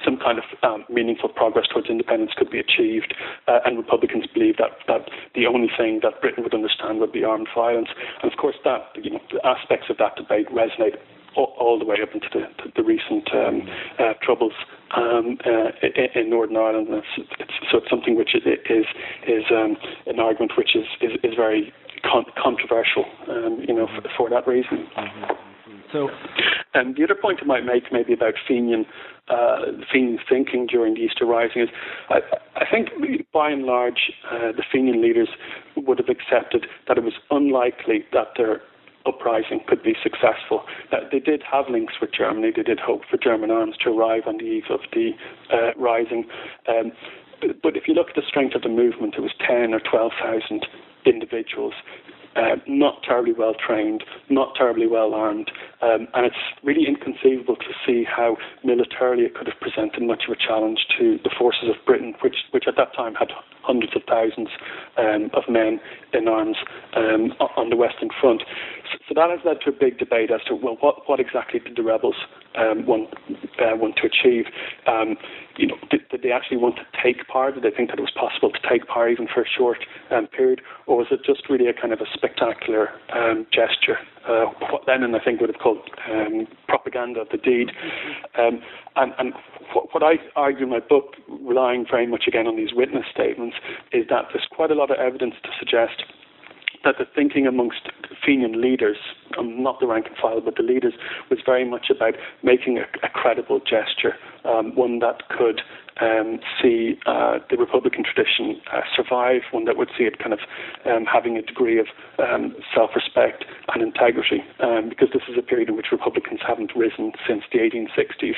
some kind of um, meaningful progress towards independence could be achieved, uh, and Republicans believed that, that the only thing that Britain would understand would be armed violence. And of course, that you know, the aspects of that debate resonate all, all the way up into the, the, the recent um, uh, troubles um, uh, in, in Northern Ireland. And it's, it's, so it's something which is is, is um, an argument which is is, is very con- controversial, um, you know, for, for that reason. Mm-hmm. So, and the other point I might make, maybe about Fenian, uh, Fenian thinking during the Easter Rising, is I, I think by and large uh, the Fenian leaders would have accepted that it was unlikely that their uprising could be successful. Uh, they did have links with Germany. They did hope for German arms to arrive on the eve of the uh, Rising. Um, but if you look at the strength of the movement, it was ten or twelve thousand individuals. Uh, not terribly well trained, not terribly well armed, um, and it's really inconceivable to see how militarily it could have presented much of a challenge to the forces of Britain, which, which at that time had hundreds of thousands um, of men in arms um, on the Western Front. So, so that has led to a big debate as to, well, what, what exactly did the rebels um, want uh, want to achieve? Um, you know, did, did they actually want to take power? Did they think that it was possible to take power even for a short um, period, or was it just really a kind of a spectacular um, gesture, uh, what Lenin I think would have called um, propaganda of the deed? Um, and and what, what I argue in my book, relying very much again on these witness statements, is that there's quite a lot of evidence to suggest that the thinking amongst Fenian leaders, um, not the rank and file, but the leaders, was very much about making a, a credible gesture, um, one that could um, see uh, the Republican tradition uh, survive, one that would see it kind of um, having a degree of um, self-respect and integrity, um, because this is a period in which Republicans haven't risen since the eighteen sixties,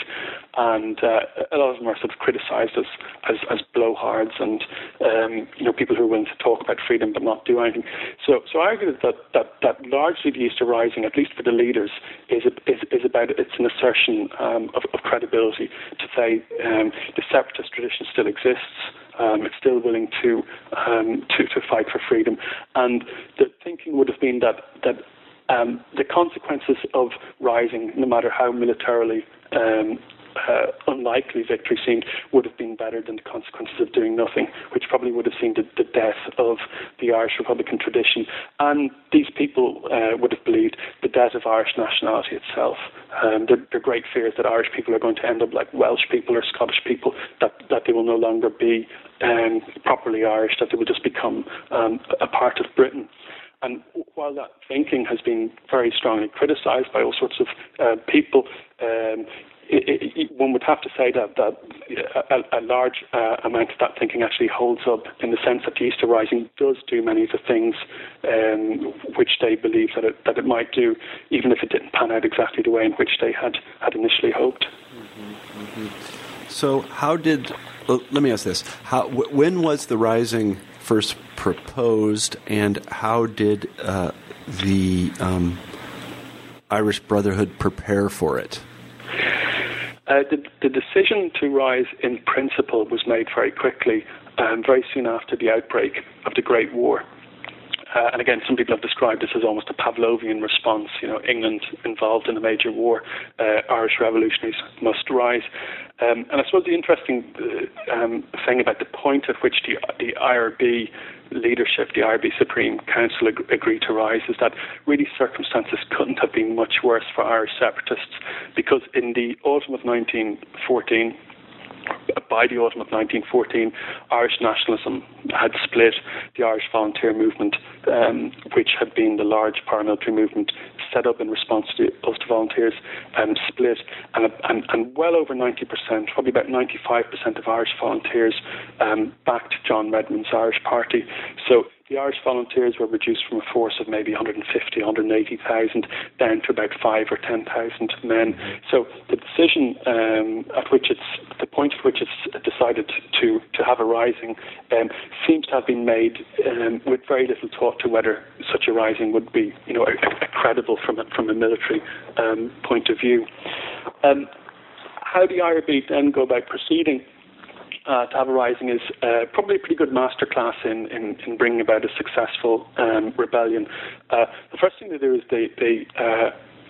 and uh, a lot of them are sort of criticised as, as, as blowhards and um, you know people who are willing to talk about freedom but not do anything. So So, so I argue that, that, that largely the Easter Rising, at least for the leaders, is, is, is about, it's an assertion um, of, of credibility to say um, the separatist tradition still exists, um, it's still willing to, um, to to fight for freedom. And the thinking would have been that, that um, the consequences of rising, no matter how militarily um, uh, unlikely victory seemed, would have been better than the consequences of doing nothing, which probably would have seen the, the death of the Irish Republican tradition. And these people uh, would have believed the death of Irish nationality itself. Um, their, their great fear is that Irish people are going to end up like Welsh people or Scottish people, that, that they will no longer be um, properly Irish, that they will just become um, a part of Britain. And while that thinking has been very strongly criticised by all sorts of uh, people, um, it, it, it, one would have to say that, that a, a large uh, amount of that thinking actually holds up, in the sense that the Easter Rising does do many of the things um, which they believe that it, that it might do, even if it didn't pan out exactly the way in which they had, had initially hoped. Mm-hmm, mm-hmm. So how did... Well, let me ask this. How, when was the Rising first proposed, and how did uh, the um, Irish Brotherhood prepare for it? Uh, the, the decision to rise in principle was made very quickly, um, very soon after the outbreak of the Great War. Uh, and again, some people have described this as almost a Pavlovian response. You know, England involved in a major war, uh, Irish revolutionaries must rise. Um, and I suppose the interesting uh, um, thing about the point at which the, the I R B leadership, the I R B Supreme Council, ag- agreed to rise is that really circumstances couldn't have been much worse for Irish separatists, because in the autumn of nineteen fourteen, by the autumn of nineteen fourteen, Irish nationalism had split. The Irish Volunteer movement, um, which had been the large paramilitary movement set up in response to the Ulster Volunteers, um, split, and, and, and well over ninety percent, probably about ninety-five percent of Irish Volunteers um, backed John Redmond's Irish Party. So the Irish Volunteers were reduced from a force of maybe one hundred fifty, one hundred eighty thousand down to about five or ten thousand men. So the decision um, at which it's, the point at which it's decided to, to have a rising um, seems to have been made um, with very little thought to whether such a rising would be, you know, a, a credible from a, from a military um, point of view. Um, how the I R B then go about proceeding Uh, to have a rising is uh, probably a pretty good masterclass in, in, in bringing about a successful um, rebellion. Uh, the first thing they do is they, they uh,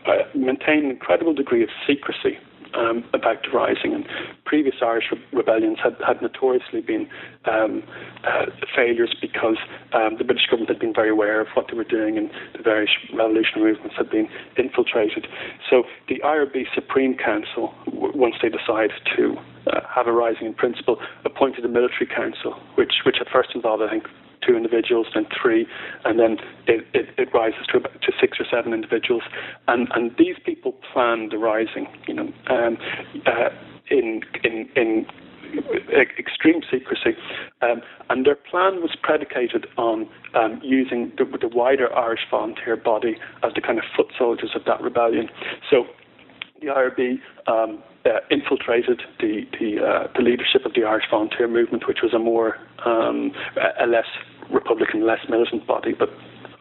uh, maintain an incredible degree of secrecy um, about the rising. And previous Irish re- rebellions had, had notoriously been um, uh, failures because um, the British government had been very aware of what they were doing, and the various revolutionary movements had been infiltrated. So the I R B Supreme Council, w- once they decide to Uh, have a rising in principle, appointed a military council, which which at first involved, I think, two individuals, then three, and then it, it, it rises to about, to six or seven individuals, and and these people planned the rising, you know, um, uh, in in in extreme secrecy, um, and their plan was predicated on um, using the, the wider Irish volunteer body as the kind of foot soldiers of that rebellion. So the I R B um, uh, infiltrated the the, uh, the leadership of the Irish Volunteer movement, which was a more um, a less republican, less militant body, but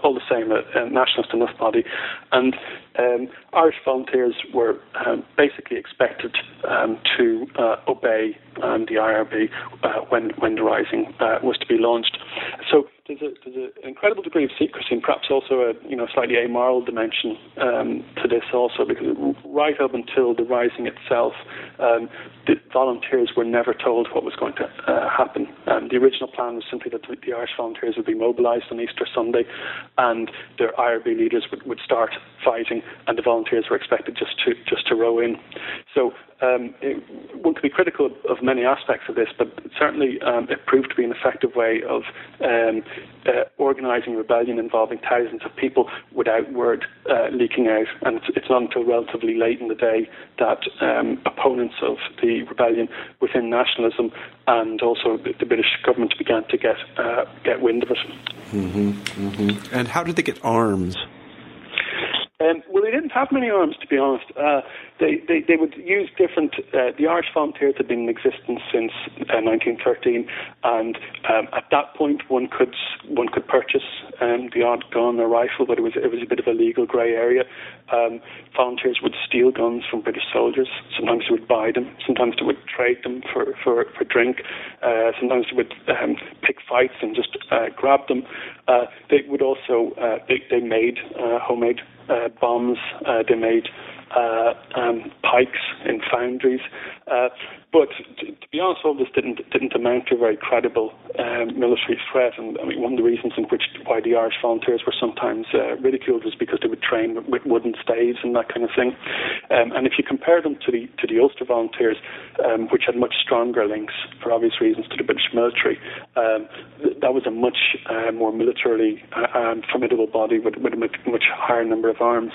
all the same, a, a nationalist enough body. And um, Irish Volunteers were um, basically expected um, to uh, obey um, the I R B uh, when when the rising uh, was to be launched. So there's, a, there's a, an incredible degree of secrecy, and perhaps also a you know slightly amoral dimension um, to this also, because right up until the rising itself, um, the volunteers were never told what was going to uh, happen. Um, the original plan was simply that the Irish Volunteers would be mobilised on Easter Sunday, and their I R B leaders would, would start fighting, and the volunteers were expected just to just to row in. So um, it, one could be critical of, of many aspects of this, but certainly um, it proved to be an effective way of um, Uh, organising rebellion involving thousands of people without word uh, leaking out, and it's, it's not until relatively late in the day that um, opponents of the rebellion within nationalism and also the, the British government began to get uh, get wind of it. Mm-hmm, mm-hmm. And how did they get arms? Um, well, they didn't have many arms, to be honest. Uh, they, they they would use different... Uh, the Irish Volunteers had been in existence since uh, nineteen thirteen, and um, at that point one could one could purchase um, the odd gun or rifle, but it was it was a bit of a legal grey area. Um, volunteers would steal guns from British soldiers. Sometimes they would buy them. Sometimes they would trade them for, for, for drink. Uh, sometimes they would um, pick fights and just uh, grab them. Uh, they would also... Uh, they, they made uh, homemade Uh, bombs. Uh, they made uh, um, pikes in foundries. Uh, but to, to be honest, all this didn't didn't amount to a very credible um, military threat. And I mean, one of the reasons in which why the Irish Volunteers were sometimes uh, ridiculed was because they would train with wooden staves and that kind of thing. Um, and if you compare them to the to the Ulster Volunteers, um, which had much stronger links for obvious reasons to the British military, um, th- that was a much uh, more militarily uh, um, formidable body with, with a much, much higher number of arms.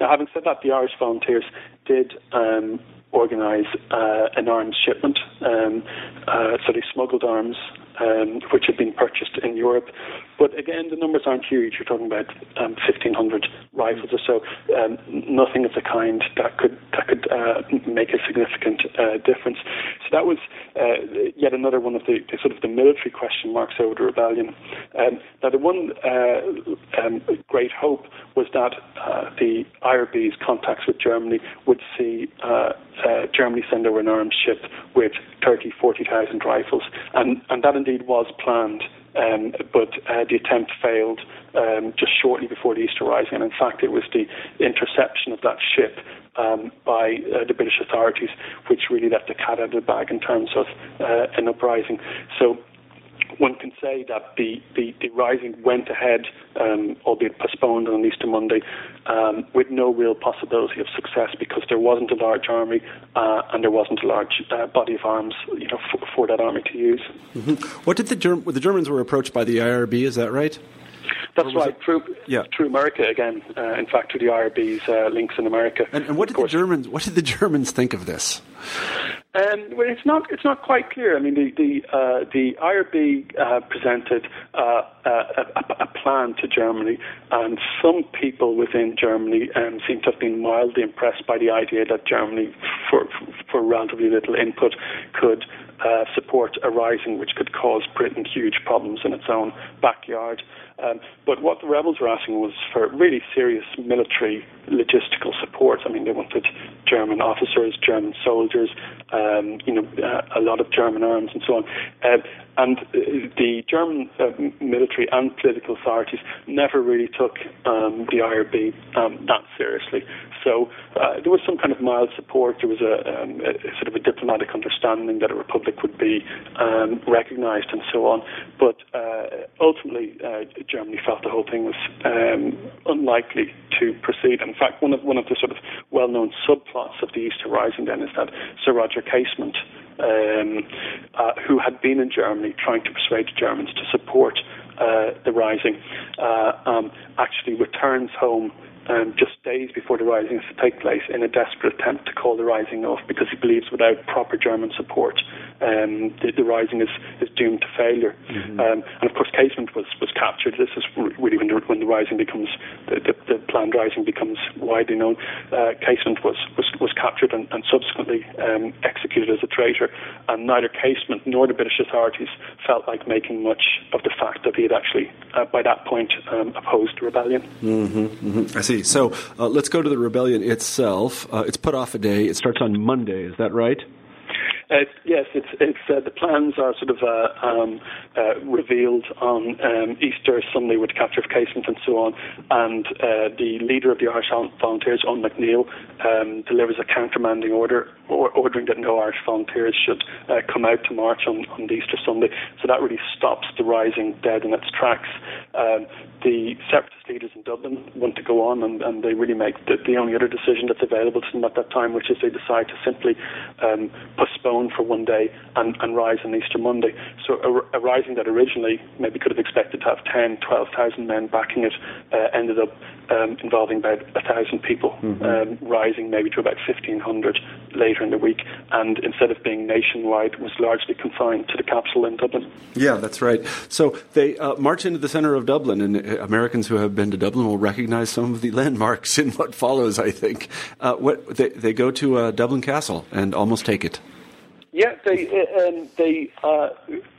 Now, having said that, the Irish Volunteers did um, organise uh, an arms shipment. Um, uh, so they smuggled arms, um, which had been purchased in Europe. But again, the numbers aren't huge. You're talking about um, fifteen hundred rifles or so. Um, nothing of the kind that could that could uh, make a significant uh, difference. So that was uh, yet another one of the, the sort of the military question marks over the rebellion. Um, now, the one uh, um, great hope was that uh, the I R B's contacts with Germany would see uh, uh, Germany send over an arms ship with thirty, forty thousand rifles, and and that indeed was planned. Um, but uh, the attempt failed um, just shortly before the Easter Rising, and in fact it was the interception of that ship um, by uh, the British authorities which really let the cat out of the bag in terms of uh, an uprising. So one can say that the, the, the rising went ahead, um, albeit postponed on Easter Monday, um, with no real possibility of success because there wasn't a large army uh, and there wasn't a large uh, body of arms, you know, for, for that army to use. Mm-hmm. What did the Germ- the Germans were approached by the I R B? Is that right? That's right, through, yeah. through America again. Uh, in fact, through the I R B's uh, links in America. And, and what did the Germans? What did the Germans think of this? Um, well, it's not. It's not quite clear. I mean, the the, uh, the I R B uh, presented uh, a, a, a plan to Germany, and some people within Germany um, seem to have been mildly impressed by the idea that Germany, for for relatively little input, could uh, support a rising which could cause Britain huge problems in its own backyard. Um, but what the rebels were asking was for really serious military logistical support. I mean, they wanted German officers, German soldiers, um, you know, uh, a lot of German arms and so on. Uh, and the German uh, military and political authorities never really took um, the I R B um, that seriously. So uh, there was some kind of mild support. There was a, um, a sort of a diplomatic understanding that a republic would be um, recognised and so on. But uh, ultimately, uh, Germany felt the whole thing was um, unlikely to proceed. In fact, one of one of the sort of well-known subplots of the Easter Rising then is that Sir Roger Casement, um, uh, who had been in Germany trying to persuade the Germans to support uh, the Rising, uh, um, actually returns home Um, just days before the rising is to take place in a desperate attempt to call the rising off because he believes without proper German support um, the, the rising is, is doomed to failure. Mm-hmm. Um, and of course Casement was, was captured. This is really when the, when the rising becomes, the, the, the planned rising becomes widely known. Uh, Casement was, was, was captured and, and subsequently um, executed as a traitor, and neither Casement nor the British authorities felt like making much of the fact that he had actually uh, by that point um, opposed the rebellion. Mm-hmm, mm-hmm. I see. So uh, let's go to the rebellion itself. Uh, it's put off a day. It starts on Monday. Is that right? Uh, yes, it's, it's uh, the plans are sort of uh, um, uh, revealed on um, Easter Sunday with the capture of Casement and so on, and uh, the leader of the Irish Volunteers, Owen McNeill, um, delivers a countermanding order or ordering that no Irish Volunteers should uh, come out to march on, on the Easter Sunday. So that really stops the rising dead in its tracks. Um, the separatist leaders in Dublin want to go on, and, and they really make the, the only other decision that's available to them at that time, which is they decide to simply um, postpone for one day and, and rise on Easter Monday. So a, a rising that originally maybe could have expected to have ten, twelve thousand men backing it uh, ended up um, involving about one thousand people, mm-hmm. um, rising maybe to about fifteen hundred later in the week, and instead of being nationwide was largely confined to the capital in Dublin. Yeah, that's right. So they uh, march into the centre of Dublin, and Americans who have been to Dublin will recognise some of the landmarks in what follows, I think. Uh, what, they, they go to uh, Dublin Castle and almost take it. Yeah, they uh, um, they uh,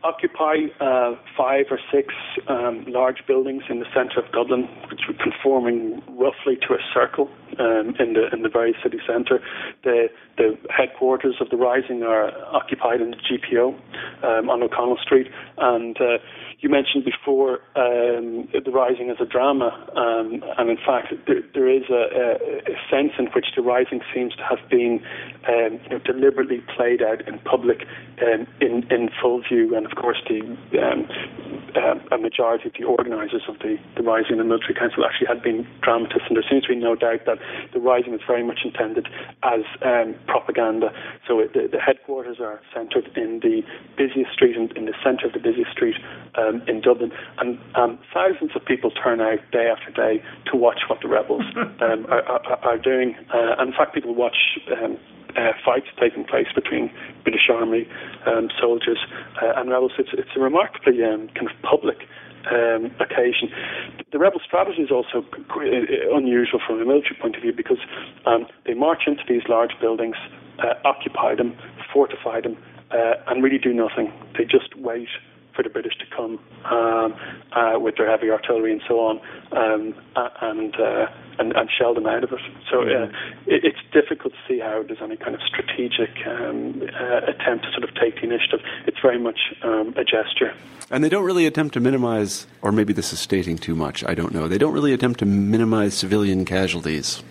occupy uh, five or six um, large buildings in the centre of Dublin, which were conforming roughly to a circle um, in the in the very city centre. The the headquarters of the Rising are occupied in the G P O um, on O'Connell Street, and uh, You mentioned before um, the Rising as a drama, um, and in fact, there, there is a, a sense in which the Rising seems to have been um, you know, deliberately played out in public, um, in, in full view, and of course, the um, uh, a majority of the organisers of the, the Rising and the Military Council actually had been dramatists, and there seems to be no doubt that the Rising was very much intended as um, propaganda. So it, the, the headquarters are centred in the busiest street, in, in the centre of the busiest street um, in Dublin, and um, thousands of people turn out day after day to watch what the rebels um, are, are, are doing. Uh, and in fact, people watch um, uh, fights taking place between British Army um, soldiers uh, and rebels. It's, it's a remarkably um, kind of public Um, occasion. The rebel strategy is also unusual from a military point of view, because um, they march into these large buildings, uh, occupy them, fortify them, uh, and really do nothing. They just wait for the British to come um, uh, with their heavy artillery and so on, um, and, uh, and and shell them out of it. So uh, it, it's difficult to see how there's any kind of strategic um, uh, attempt to sort of take the initiative. It's very much um, a gesture. And they don't really attempt to minimize, or maybe this is stating too much, I don't know, they don't really attempt to minimize civilian casualties.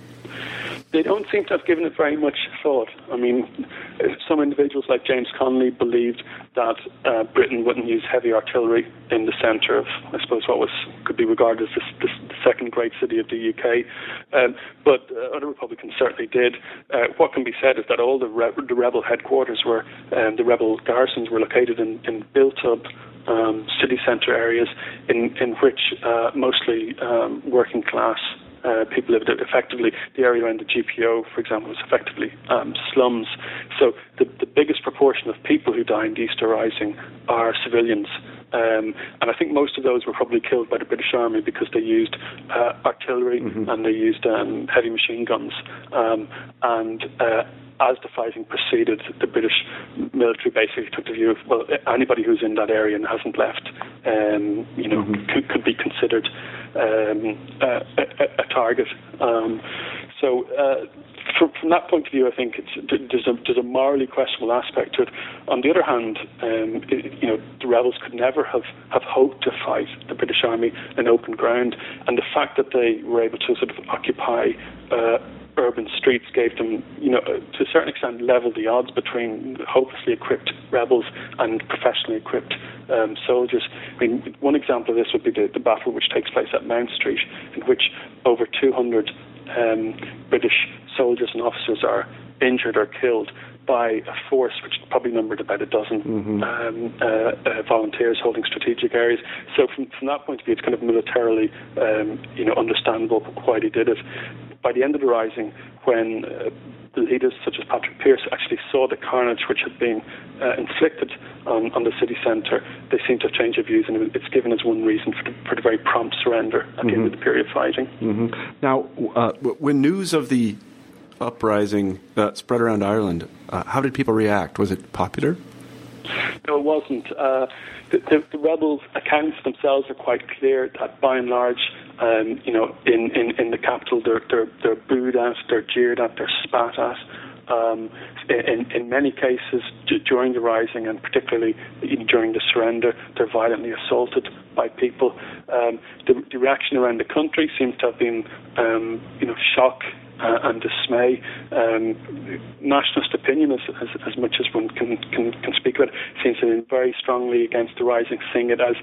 They don't seem to have given it very much thought. I mean, some individuals like James Connolly believed that uh, Britain wouldn't use heavy artillery in the centre of, I suppose, what was could be regarded as the, the second great city of the U K. Um, but uh, other Republicans certainly did. Uh, what can be said is that all the, re- the rebel headquarters were, um, the rebel garrisons were located in, in built-up um, city centre areas in, in which uh, mostly um, working class Uh, people lived it. Effectively, the area around the G P O, for example, was effectively um, slums. So the, the biggest proportion of people who die in the Easter Rising are civilians. Um, and I think most of those were probably killed by the British Army because they used uh, artillery mm-hmm. and they used um, heavy machine guns. Um, and uh, as the fighting proceeded, the British military basically took the view of, well, anybody who's in that area and hasn't left, um, you know, mm-hmm. could, could be considered um, a, a, a target. Um, so uh, from, from that point of view, I think it's, there's, a, there's a morally questionable aspect to it. On the other hand, um, it, you know, the rebels could never have, have hoped to fight the British Army in open ground, and the fact that they were able to sort of occupy Uh, urban streets gave them, you know, to a certain extent, level the odds between hopelessly equipped rebels and professionally equipped um, soldiers. I mean, one example of this would be the, the battle which takes place at Mount Street, in which over two hundred um, British soldiers and officers are injured or killed by a force which probably numbered about a dozen mm-hmm. um, uh, uh, volunteers holding strategic areas. So from, from that point of view, it's kind of militarily, um, you know, understandable why they did it. By the end of the Rising, when uh, the leaders such as Patrick Pearse actually saw the carnage which had been uh, inflicted on, on the city centre, they seem to have changed their views, and it's given as one reason for the, for the very prompt surrender at mm-hmm. the end of the period of fighting. Mm-hmm. Now, uh, when news of the uprising uh, spread around Ireland, uh, how did people react? Was it popular? No, it wasn't. Uh, the, the, the rebels' accounts themselves are quite clear that, by and large, um, you know, in, in, in the capital, they're, they're, they're booed at, they're jeered at, they're spat at. Um, in, in many cases, d- during the Rising, and particularly during the surrender, they're violently assaulted by people. Um, the, the reaction around the country seems to have been, um, you know, shock Uh, and dismay. Um, nationalist opinion, as, as, as much as one can, can, can speak about it, seems to be very strongly against the Rising, seeing it as,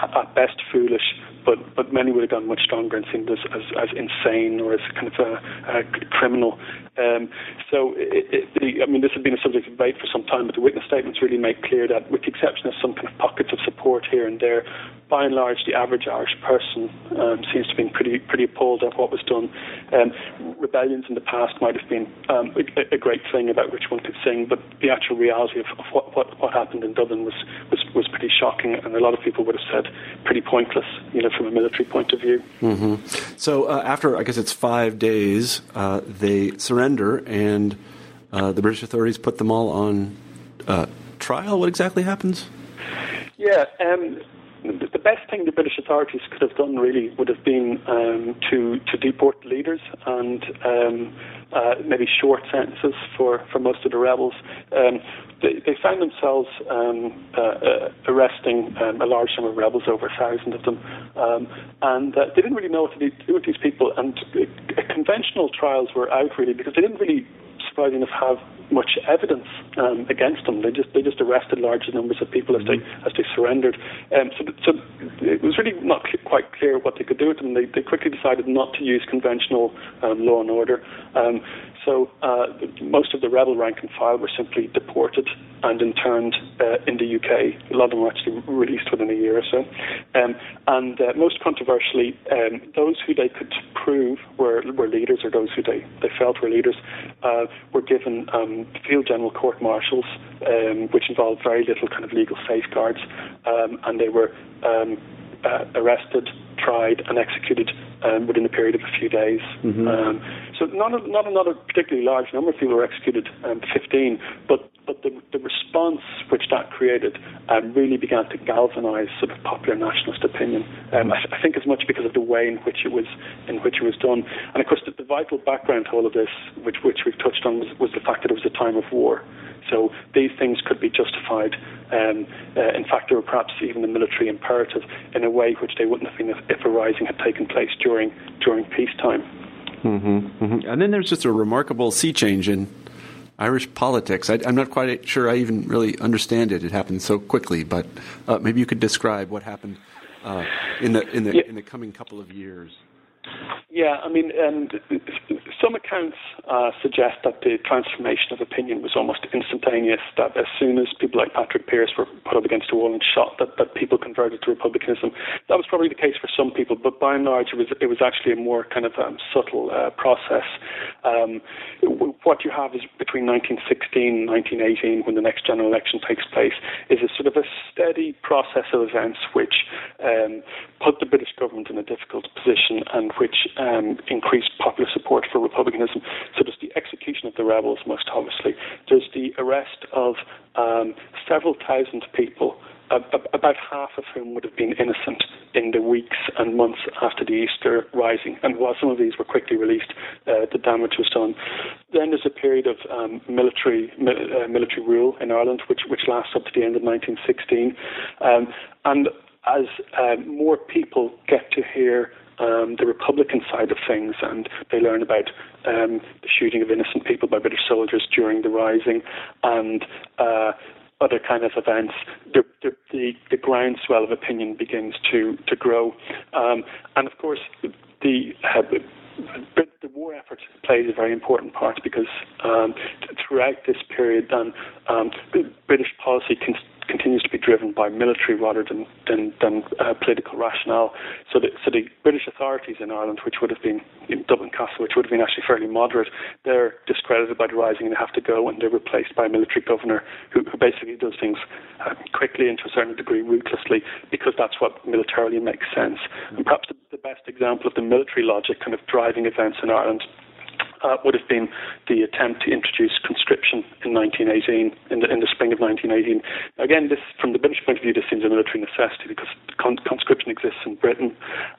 at best, foolish, but, but many would have gone much stronger and seen this as, as insane or as kind of a, a criminal. Um, so, it, it, I mean, this had been a subject of debate for some time, but the witness statements really make clear that, with the exception of some kind of pockets of support here and there, by and large, the average Irish person um, seems to have been pretty pretty appalled at what was done. Um, rebellions in the past might have been um, a, a great thing about which one could sing, but the actual reality of, of what, what, what happened in Dublin was, was, was pretty shocking, and a lot of people would have said pretty pointless, you know, from a military point of view. Mm-hmm. So uh, after, I guess it's five days, uh, they surrender, and uh, the British authorities put them all on uh, trial. What exactly happens? Yeah, um... the best thing the British authorities could have done really would have been um, to, to deport the leaders and um, uh, maybe short sentences for, for most of the rebels. Um, they, they found themselves um, uh, uh, arresting um, a large number of rebels, over a thousand of them, um, and uh, they didn't really know what to do with these people, and uh, conventional trials were out, really, because they didn't really, surprisingly enough, have much evidence um, against them. They just they just arrested large numbers of people as they as they surrendered. Um, so, so it was really not cl- quite clear what they could do with them. They, they quickly decided not to use conventional um, law and order. Um, so uh, most of the rebel rank and file were simply deported and interned uh, in the U K. A lot of them were actually released within a year or so. Um, and uh, most controversially, um, those who they could prove were were leaders, or those who they, they felt were leaders, uh, were given um, field general court martials, um, which involved very little kind of legal safeguards, um, and they were um, uh, arrested, tried, and executed um, within a period of a few days. Mm-hmm. Um, so not a, not another particularly large number of people were executed, um, fifteen, but but the, the response which that created um, really began to galvanise sort of popular nationalist opinion. Um, I, th- I think as much because of the way in which it was in which it was done, and of course the, the vital background to all of this, which which we've touched on, was, was the fact that it was a time of war. So these things could be justified. Um, uh, in fact, they were perhaps even a military imperative in a way which they wouldn't have been if, if a rising had taken place during during peacetime. Mm-hmm, mm-hmm. And then there's just a remarkable sea change in Irish politics. I, I'm not quite sure I even really understand it. It happened so quickly, but uh, maybe you could describe what happened uh, in the in the yeah. in the coming couple of years. Yeah, I mean, um, some accounts uh, suggest that the transformation of opinion was almost instantaneous, that as soon as people like Patrick Pearse were put up against a wall and shot, that, that people converted to republicanism. That was probably the case for some people, but by and large, it was it was actually a more kind of um, subtle uh, process. Um, what you have is between nineteen sixteen and nineteen eighteen, when the next general election takes place, is a sort of a steady process of events which um, put the British government in a difficult position, and which um, increased popular support for republicanism. So there's the execution of the rebels, most obviously. There's the arrest of um, several thousand people, about half of whom would have been innocent, in the weeks and months after the Easter Rising. And while some of these were quickly released, uh, the damage was done. Then there's a period of um, military mi- uh, military rule in Ireland, which, which lasts up to the end of nineteen sixteen. Um, and as uh, more people get to hear Um, the Republican side of things, and they learn about um, the shooting of innocent people by British soldiers during the Rising, and uh, other kind of events, the, the, the, the groundswell of opinion begins to, to grow. Um, and of course, the... Uh, But the war effort plays a very important part, because um, th- throughout this period, then, um, British policy con- continues to be driven by military rather than than, than uh, political rationale. So the, so the British authorities in Ireland, which would have been in Dublin Castle, which would have been actually fairly moderate, they're discredited by the Rising and they have to go, and they're replaced by a military governor who, who basically does things uh, quickly and to a certain degree ruthlessly, because that's what militarily makes sense. And perhaps the, the best example of the military logic kind of drives events in Ireland uh, would have been the attempt to introduce conscription in nineteen eighteen, in the, in the spring of nineteen eighteen. Again, this, from the British point of view, this seems a military necessity, because con- conscription exists in Britain,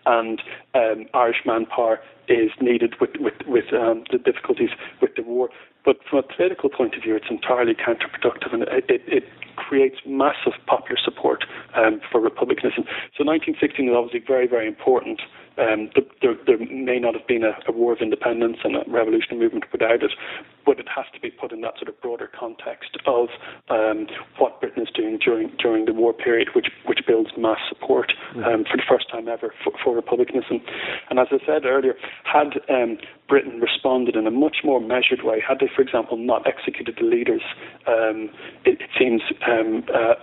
and um, Irish manpower is needed with, with, with um, the difficulties with the war. But from a political point of view, it's entirely counterproductive, and it, it, it creates massive popular support um, for republicanism. So nineteen sixteen is obviously very, very important. Um, the, there, there may not have been a, a war of independence and a revolutionary movement without it, but it has to be put in that sort of broader context of um, what Britain is doing during during the war period, which which builds mass support um, for the first time ever for, for republicanism. And as I said earlier, had um, Britain responded in a much more measured way, had they, for example, not executed the leaders, um, it, it seems um, uh,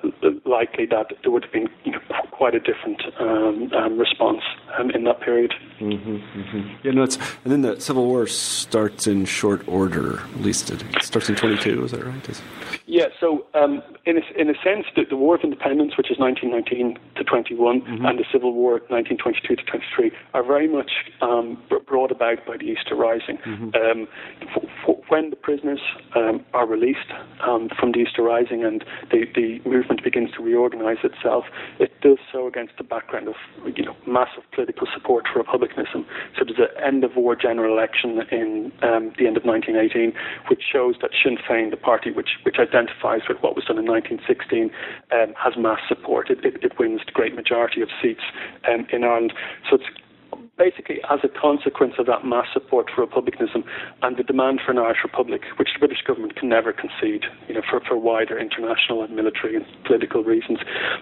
likely that there would have been, you know, quite a different um, um, response um, in that period. Mm-hmm, mm-hmm. Yeah, no, it's, and then the Civil War starts in short order, at least it starts in twenty-two, is that right? Is, Yeah, so um, in, a, in a sense, the, the War of Independence, which is nineteen nineteen to twenty-one, mm-hmm. and the Civil War, nineteen twenty-two to twenty-three, are very much um, brought about by the Easter Rising. Mm-hmm. Um, f- f- when the prisoners um, are released um, from the Easter Rising and the, the movement begins to reorganise itself, it does so against the background of you know massive political support for republicanism. So there's an end-of-war general election in um, the end of nineteen eighteen, which shows that Sinn Féin, the party which, which identifies identifies with what was done in nineteen sixteen, um, has mass support. It, it, it wins the great majority of seats um, in Ireland. So it's basically as a consequence of that mass support for republicanism and the demand for an Irish republic, which the British government can never concede, you know, for, for wider international and military and political reasons,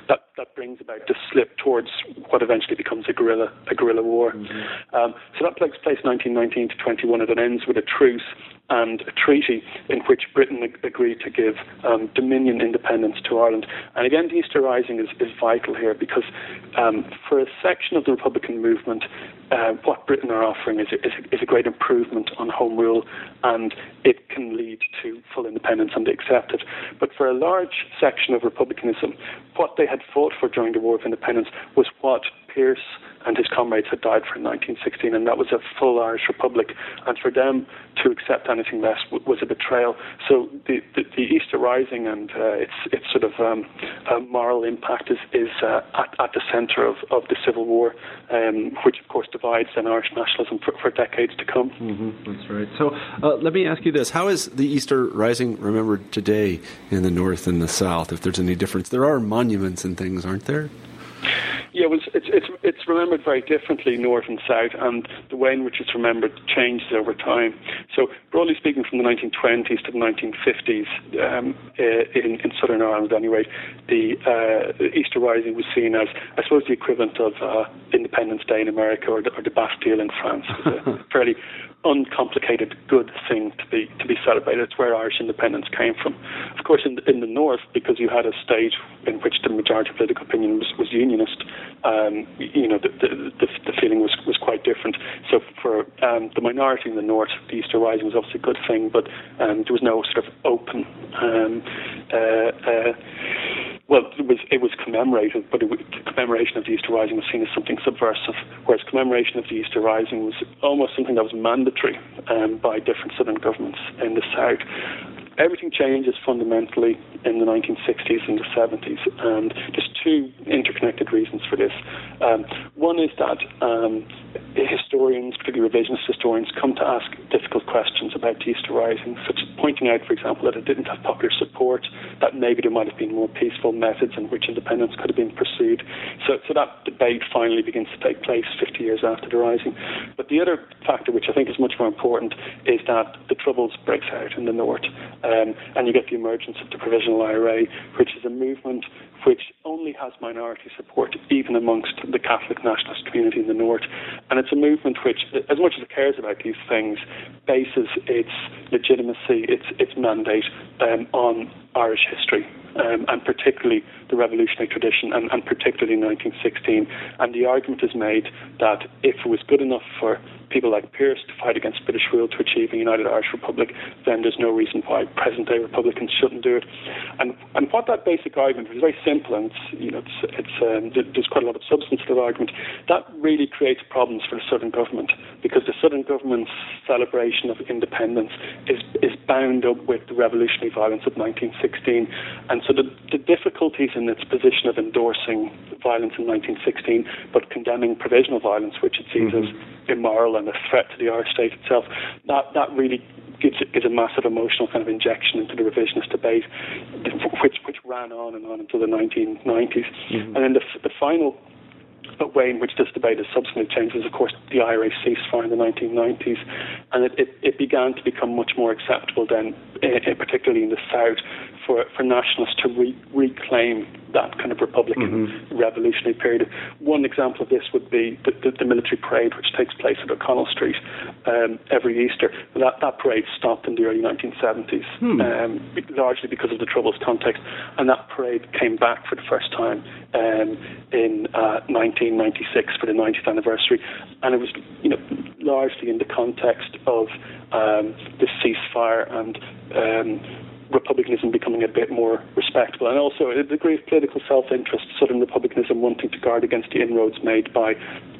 that, that brings about this slip towards what eventually becomes a guerrilla a guerrilla war. Mm-hmm. Um, so that takes place nineteen nineteen to twenty-one, and it ends with a truce and a treaty in which Britain agreed to give um, dominion independence to Ireland. And again, the Easter Rising is, is vital here because um, for a section of the Republican movement, uh, what Britain are offering is, is, is a great improvement on Home Rule, and it can lead to full independence, and they accept it. But for a large section of republicanism, what they had fought for during the War of Independence was what Pearse and his comrades had died for in nineteen sixteen, and that was a full Irish republic, and for them to accept anything less w- was a betrayal. So the, the, the Easter Rising and uh, its its sort of um, uh, moral impact is, is uh, at, at the centre of, of the Civil War, um, which of course divides then Irish nationalism for, for decades to come. Mm-hmm, that's right. So uh, let me ask you this. How is the Easter Rising remembered today in the North and the South, if there's any difference? There are monuments and things, aren't there? Yeah, it was, it's it's it's remembered very differently north and south, and the way in which it's remembered changes over time. So, broadly speaking, from the nineteen twenties to the nineteen fifties, um, in, in southern Ireland anyway, the uh, Easter Rising was seen as, I suppose, the equivalent of uh, Independence Day in America or the, or the Bastille in France. It was a fairly uncomplicated, good thing to be to be celebrated. It's where Irish independence came from. Of course, in the, in the north, because you had a state in which the majority of political opinion was, was unionist, Um, you know, the, the, the, the feeling was, was quite different. So for um, the minority in the north, the Easter Rising was obviously a good thing, but um, there was no sort of open... Um, uh, uh, well, it was it was commemorated, but it, the commemoration of the Easter Rising was seen as something subversive, whereas commemoration of the Easter Rising was almost something that was mandatory um, by different southern governments in the south. Everything changes fundamentally in the nineteen sixties and the seventies, and there's two interconnected reasons for this. Um, one is that um, historians, particularly revisionist historians, come to ask difficult questions about the Easter Rising, such as pointing out, for example, that it didn't have popular support, that maybe there might have been more peaceful methods in which independence could have been pursued. So, so that debate finally begins to take place fifty years after the Rising. But the other factor, which I think is much more important, is that the Troubles breaks out in the north. Um, and you get the emergence of the Provisional I R A, which is a movement which only has minority support, even amongst the Catholic nationalist community in the north. And it's a movement which, as much as it cares about these things, bases its legitimacy, its its mandate um, on Irish history, um, and particularly the revolutionary tradition, and, and particularly nineteen sixteen. And the argument is made that if it was good enough for people like Pearse to fight against British rule to achieve a united Irish republic, then there's no reason why present-day republicans shouldn't do it. And and what that basic argument, which is very simple, and it's, you know, it's, it's um, there's quite a lot of substance to that argument, that really creates problems for the southern government, because the southern government's celebration of independence is is bound up with the revolutionary violence of nineteen sixteen, and so the, the difficulties in its position of endorsing violence in nineteen sixteen, but condemning provisional violence, which it sees mm-hmm. as immoral and a threat to the Irish state itself, that, that really gives is a massive emotional kind of injection into the revisionist debate, which which ran on and on until the nineteen nineties. Mm-hmm. And then the, the final way in which this debate has subsequently changed is, of course, the I R A ceasefire in the nineteen nineties, and it, it, it began to become much more acceptable then, uh, particularly in the South, for, for nationalists to re- reclaim that kind of Republican mm-hmm. revolutionary period. One example of this would be the, the, the military parade, which takes place at O'Connell Street um, every Easter. That, that parade stopped in the early nineteen seventies, hmm. um, largely because of the Troubles context, and that parade came back for the first time um, in uh, nineteen ninety-six for the ninetieth anniversary, and it was, you know, largely in the context of um, the ceasefire and Um, republicanism becoming a bit more respectable, and also a degree of political self-interest, southern republicanism wanting to guard against the inroads made by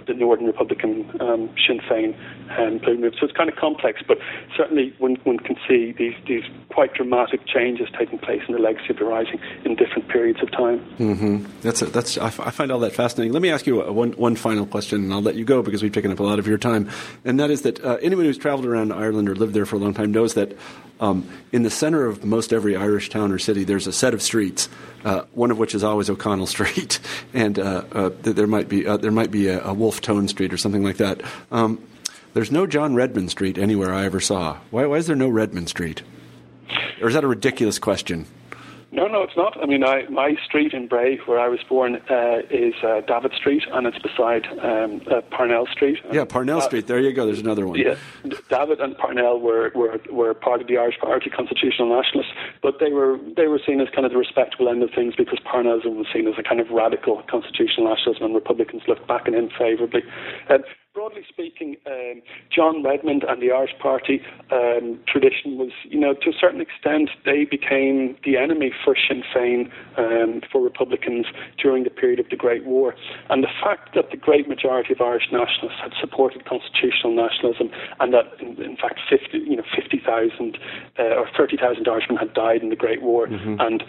the northern republican um, Sinn Féin and Blue Move. So it's kind of complex, but certainly one, one can see these, these quite dramatic changes taking place in the legacy of the Rising in different periods of time. Mm-hmm. That's a, that's I, f- I find all that fascinating. Let me ask you a, one, one final question, and I'll let you go because we've taken up a lot of your time, and that is that uh, anyone who's travelled around Ireland or lived there for a long time knows that um, in the centre of most every Irish town or city, there's a set of streets, uh, one of which is always O'Connell Street, and uh, uh, there might be uh, there might be a, a Wolfe Tone Street or something like that. Um, there's no John Redmond Street anywhere I ever saw. Why, why is there no Redmond Street? Or is that a ridiculous question? No, no, it's not. I mean, I, my street in Bray, where I was born, uh, is uh, Davitt Street, and it's beside um, uh, Parnell Street. Yeah, Parnell uh, Street. There you go. There's another one. Yeah, Davitt and Parnell were, were, were part of the Irish Party, Constitutional Nationalists, but they were they were seen as kind of the respectable end of things because Parnellism was seen as a kind of radical Constitutional Nationalism, and Republicans looked back on him favourably. Um, Broadly speaking, um, John Redmond and the Irish Party um, tradition was, you know, to a certain extent, they became the enemy for Sinn Féin, um, for Republicans during the period of the Great War. And the fact that the great majority of Irish nationalists had supported constitutional nationalism, and that, in, in fact, fifty, you know, fifty thousand uh, or thirty thousand Irishmen had died in the Great War, mm-hmm. and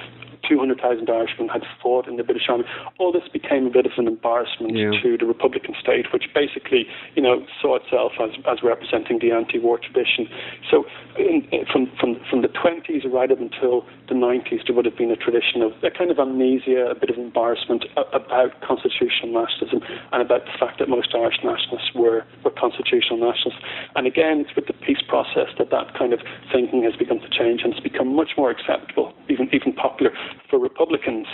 two hundred thousand Irishmen had fought in the British Army. All this became a bit of an embarrassment yeah. to the Republican state, which basically, you know, saw itself as, as representing the anti-war tradition. So in, in, from, from, from the twenties right up until the nineties, there would have been a tradition of a kind of amnesia, a bit of embarrassment about constitutional nationalism and about the fact that most Irish nationalists were, were constitutional nationalists. And again, it's with the peace process that that kind of thinking has begun to change, and it's become much more acceptable, even, even popular, for Republicans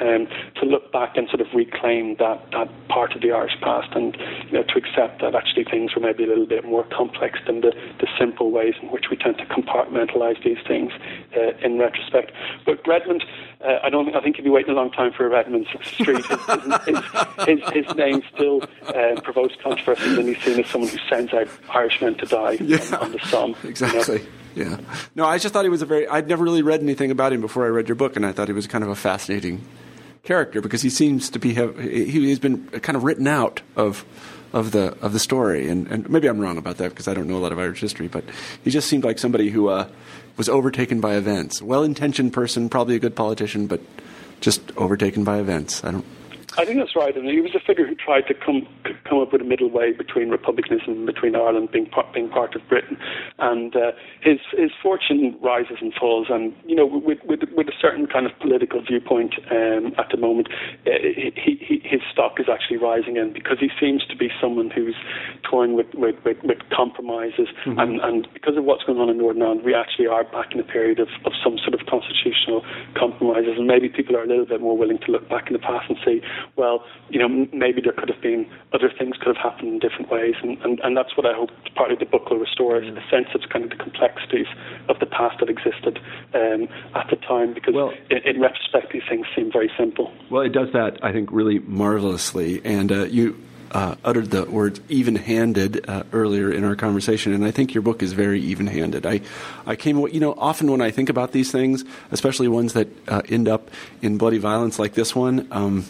um, to look back and sort of reclaim that, that part of the Irish past, and, you know, to accept that actually things were maybe a little bit more complex than the, the simple ways in which we tend to compartmentalise these things uh, in retrospect. But Redmond, uh, I don't think, I think you'd be waiting a long time for Redmond Street. his, his, his, his name still uh, provokes controversy, and he's seen as someone who sends out Irishmen to die yeah, on, on the Somme. Exactly. You know? Yeah. No, I just thought he was a very... I'd never really read anything about him before I read your book, and I thought he was kind of a fascinating character because he seems to be... Have, he, he's been kind of written out of of the of the story, and, and maybe I'm wrong about that because I don't know a lot of Irish history, but he just seemed like somebody who uh, was overtaken by events. Well-intentioned person, probably a good politician, but just overtaken by events. I don't... I think that's right, and he was a figure who tried to come come up with a middle way between republicanism, between Ireland being part, being part of Britain, and uh, his his fortune rises and falls, and, you know, with with, with a certain kind of political viewpoint um, at the moment, uh, he, he, his stock is actually rising in because he seems to be someone who's toying with with, with, with compromises, mm-hmm. and, and because of what's going on in Northern Ireland, we actually are back in a period of, of some sort of constitutional compromises, and maybe people are a little bit more willing to look back in the past and see, well, you know, maybe there could have been other things could have happened in different ways, and, and, and that's what I hope part of the book will restore, is a sense of kind of the complexities of the past that existed um, at the time, because well, in, in retrospect, these things seem very simple. Well, it does that, I think, really marvelously, and uh, you uh, uttered the words even-handed uh, earlier in our conversation, and I think your book is very even-handed. I, I came away, you know, often when I think about these things, especially ones that uh, end up in bloody violence like this one, um,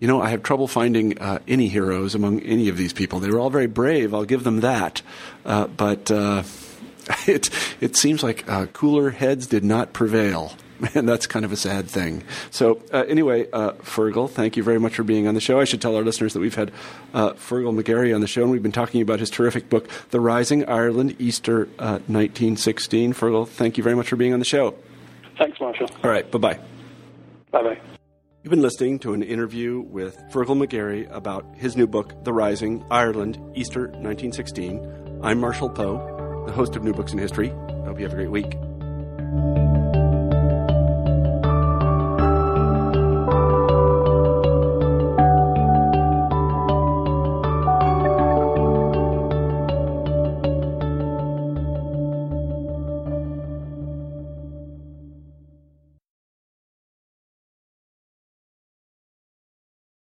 you know, I have trouble finding uh, any heroes among any of these people. They were all very brave. I'll give them that. Uh, but uh, it it seems like uh, cooler heads did not prevail. And that's kind of a sad thing. So uh, anyway, uh, Fergal, thank you very much for being on the show. I should tell our listeners that we've had uh, Fergal McGarry on the show, and we've been talking about his terrific book, The Rising: Ireland, Easter uh, nineteen sixteen. Fergal, thank you very much for being on the show. Thanks, Marshall. All right, bye-bye. Bye-bye. You've been listening to an interview with Fergal McGarry about his new book, The Rising: Ireland, Easter nineteen sixteen. I'm Marshall Poe, the host of New Books in History. I hope you have a great week.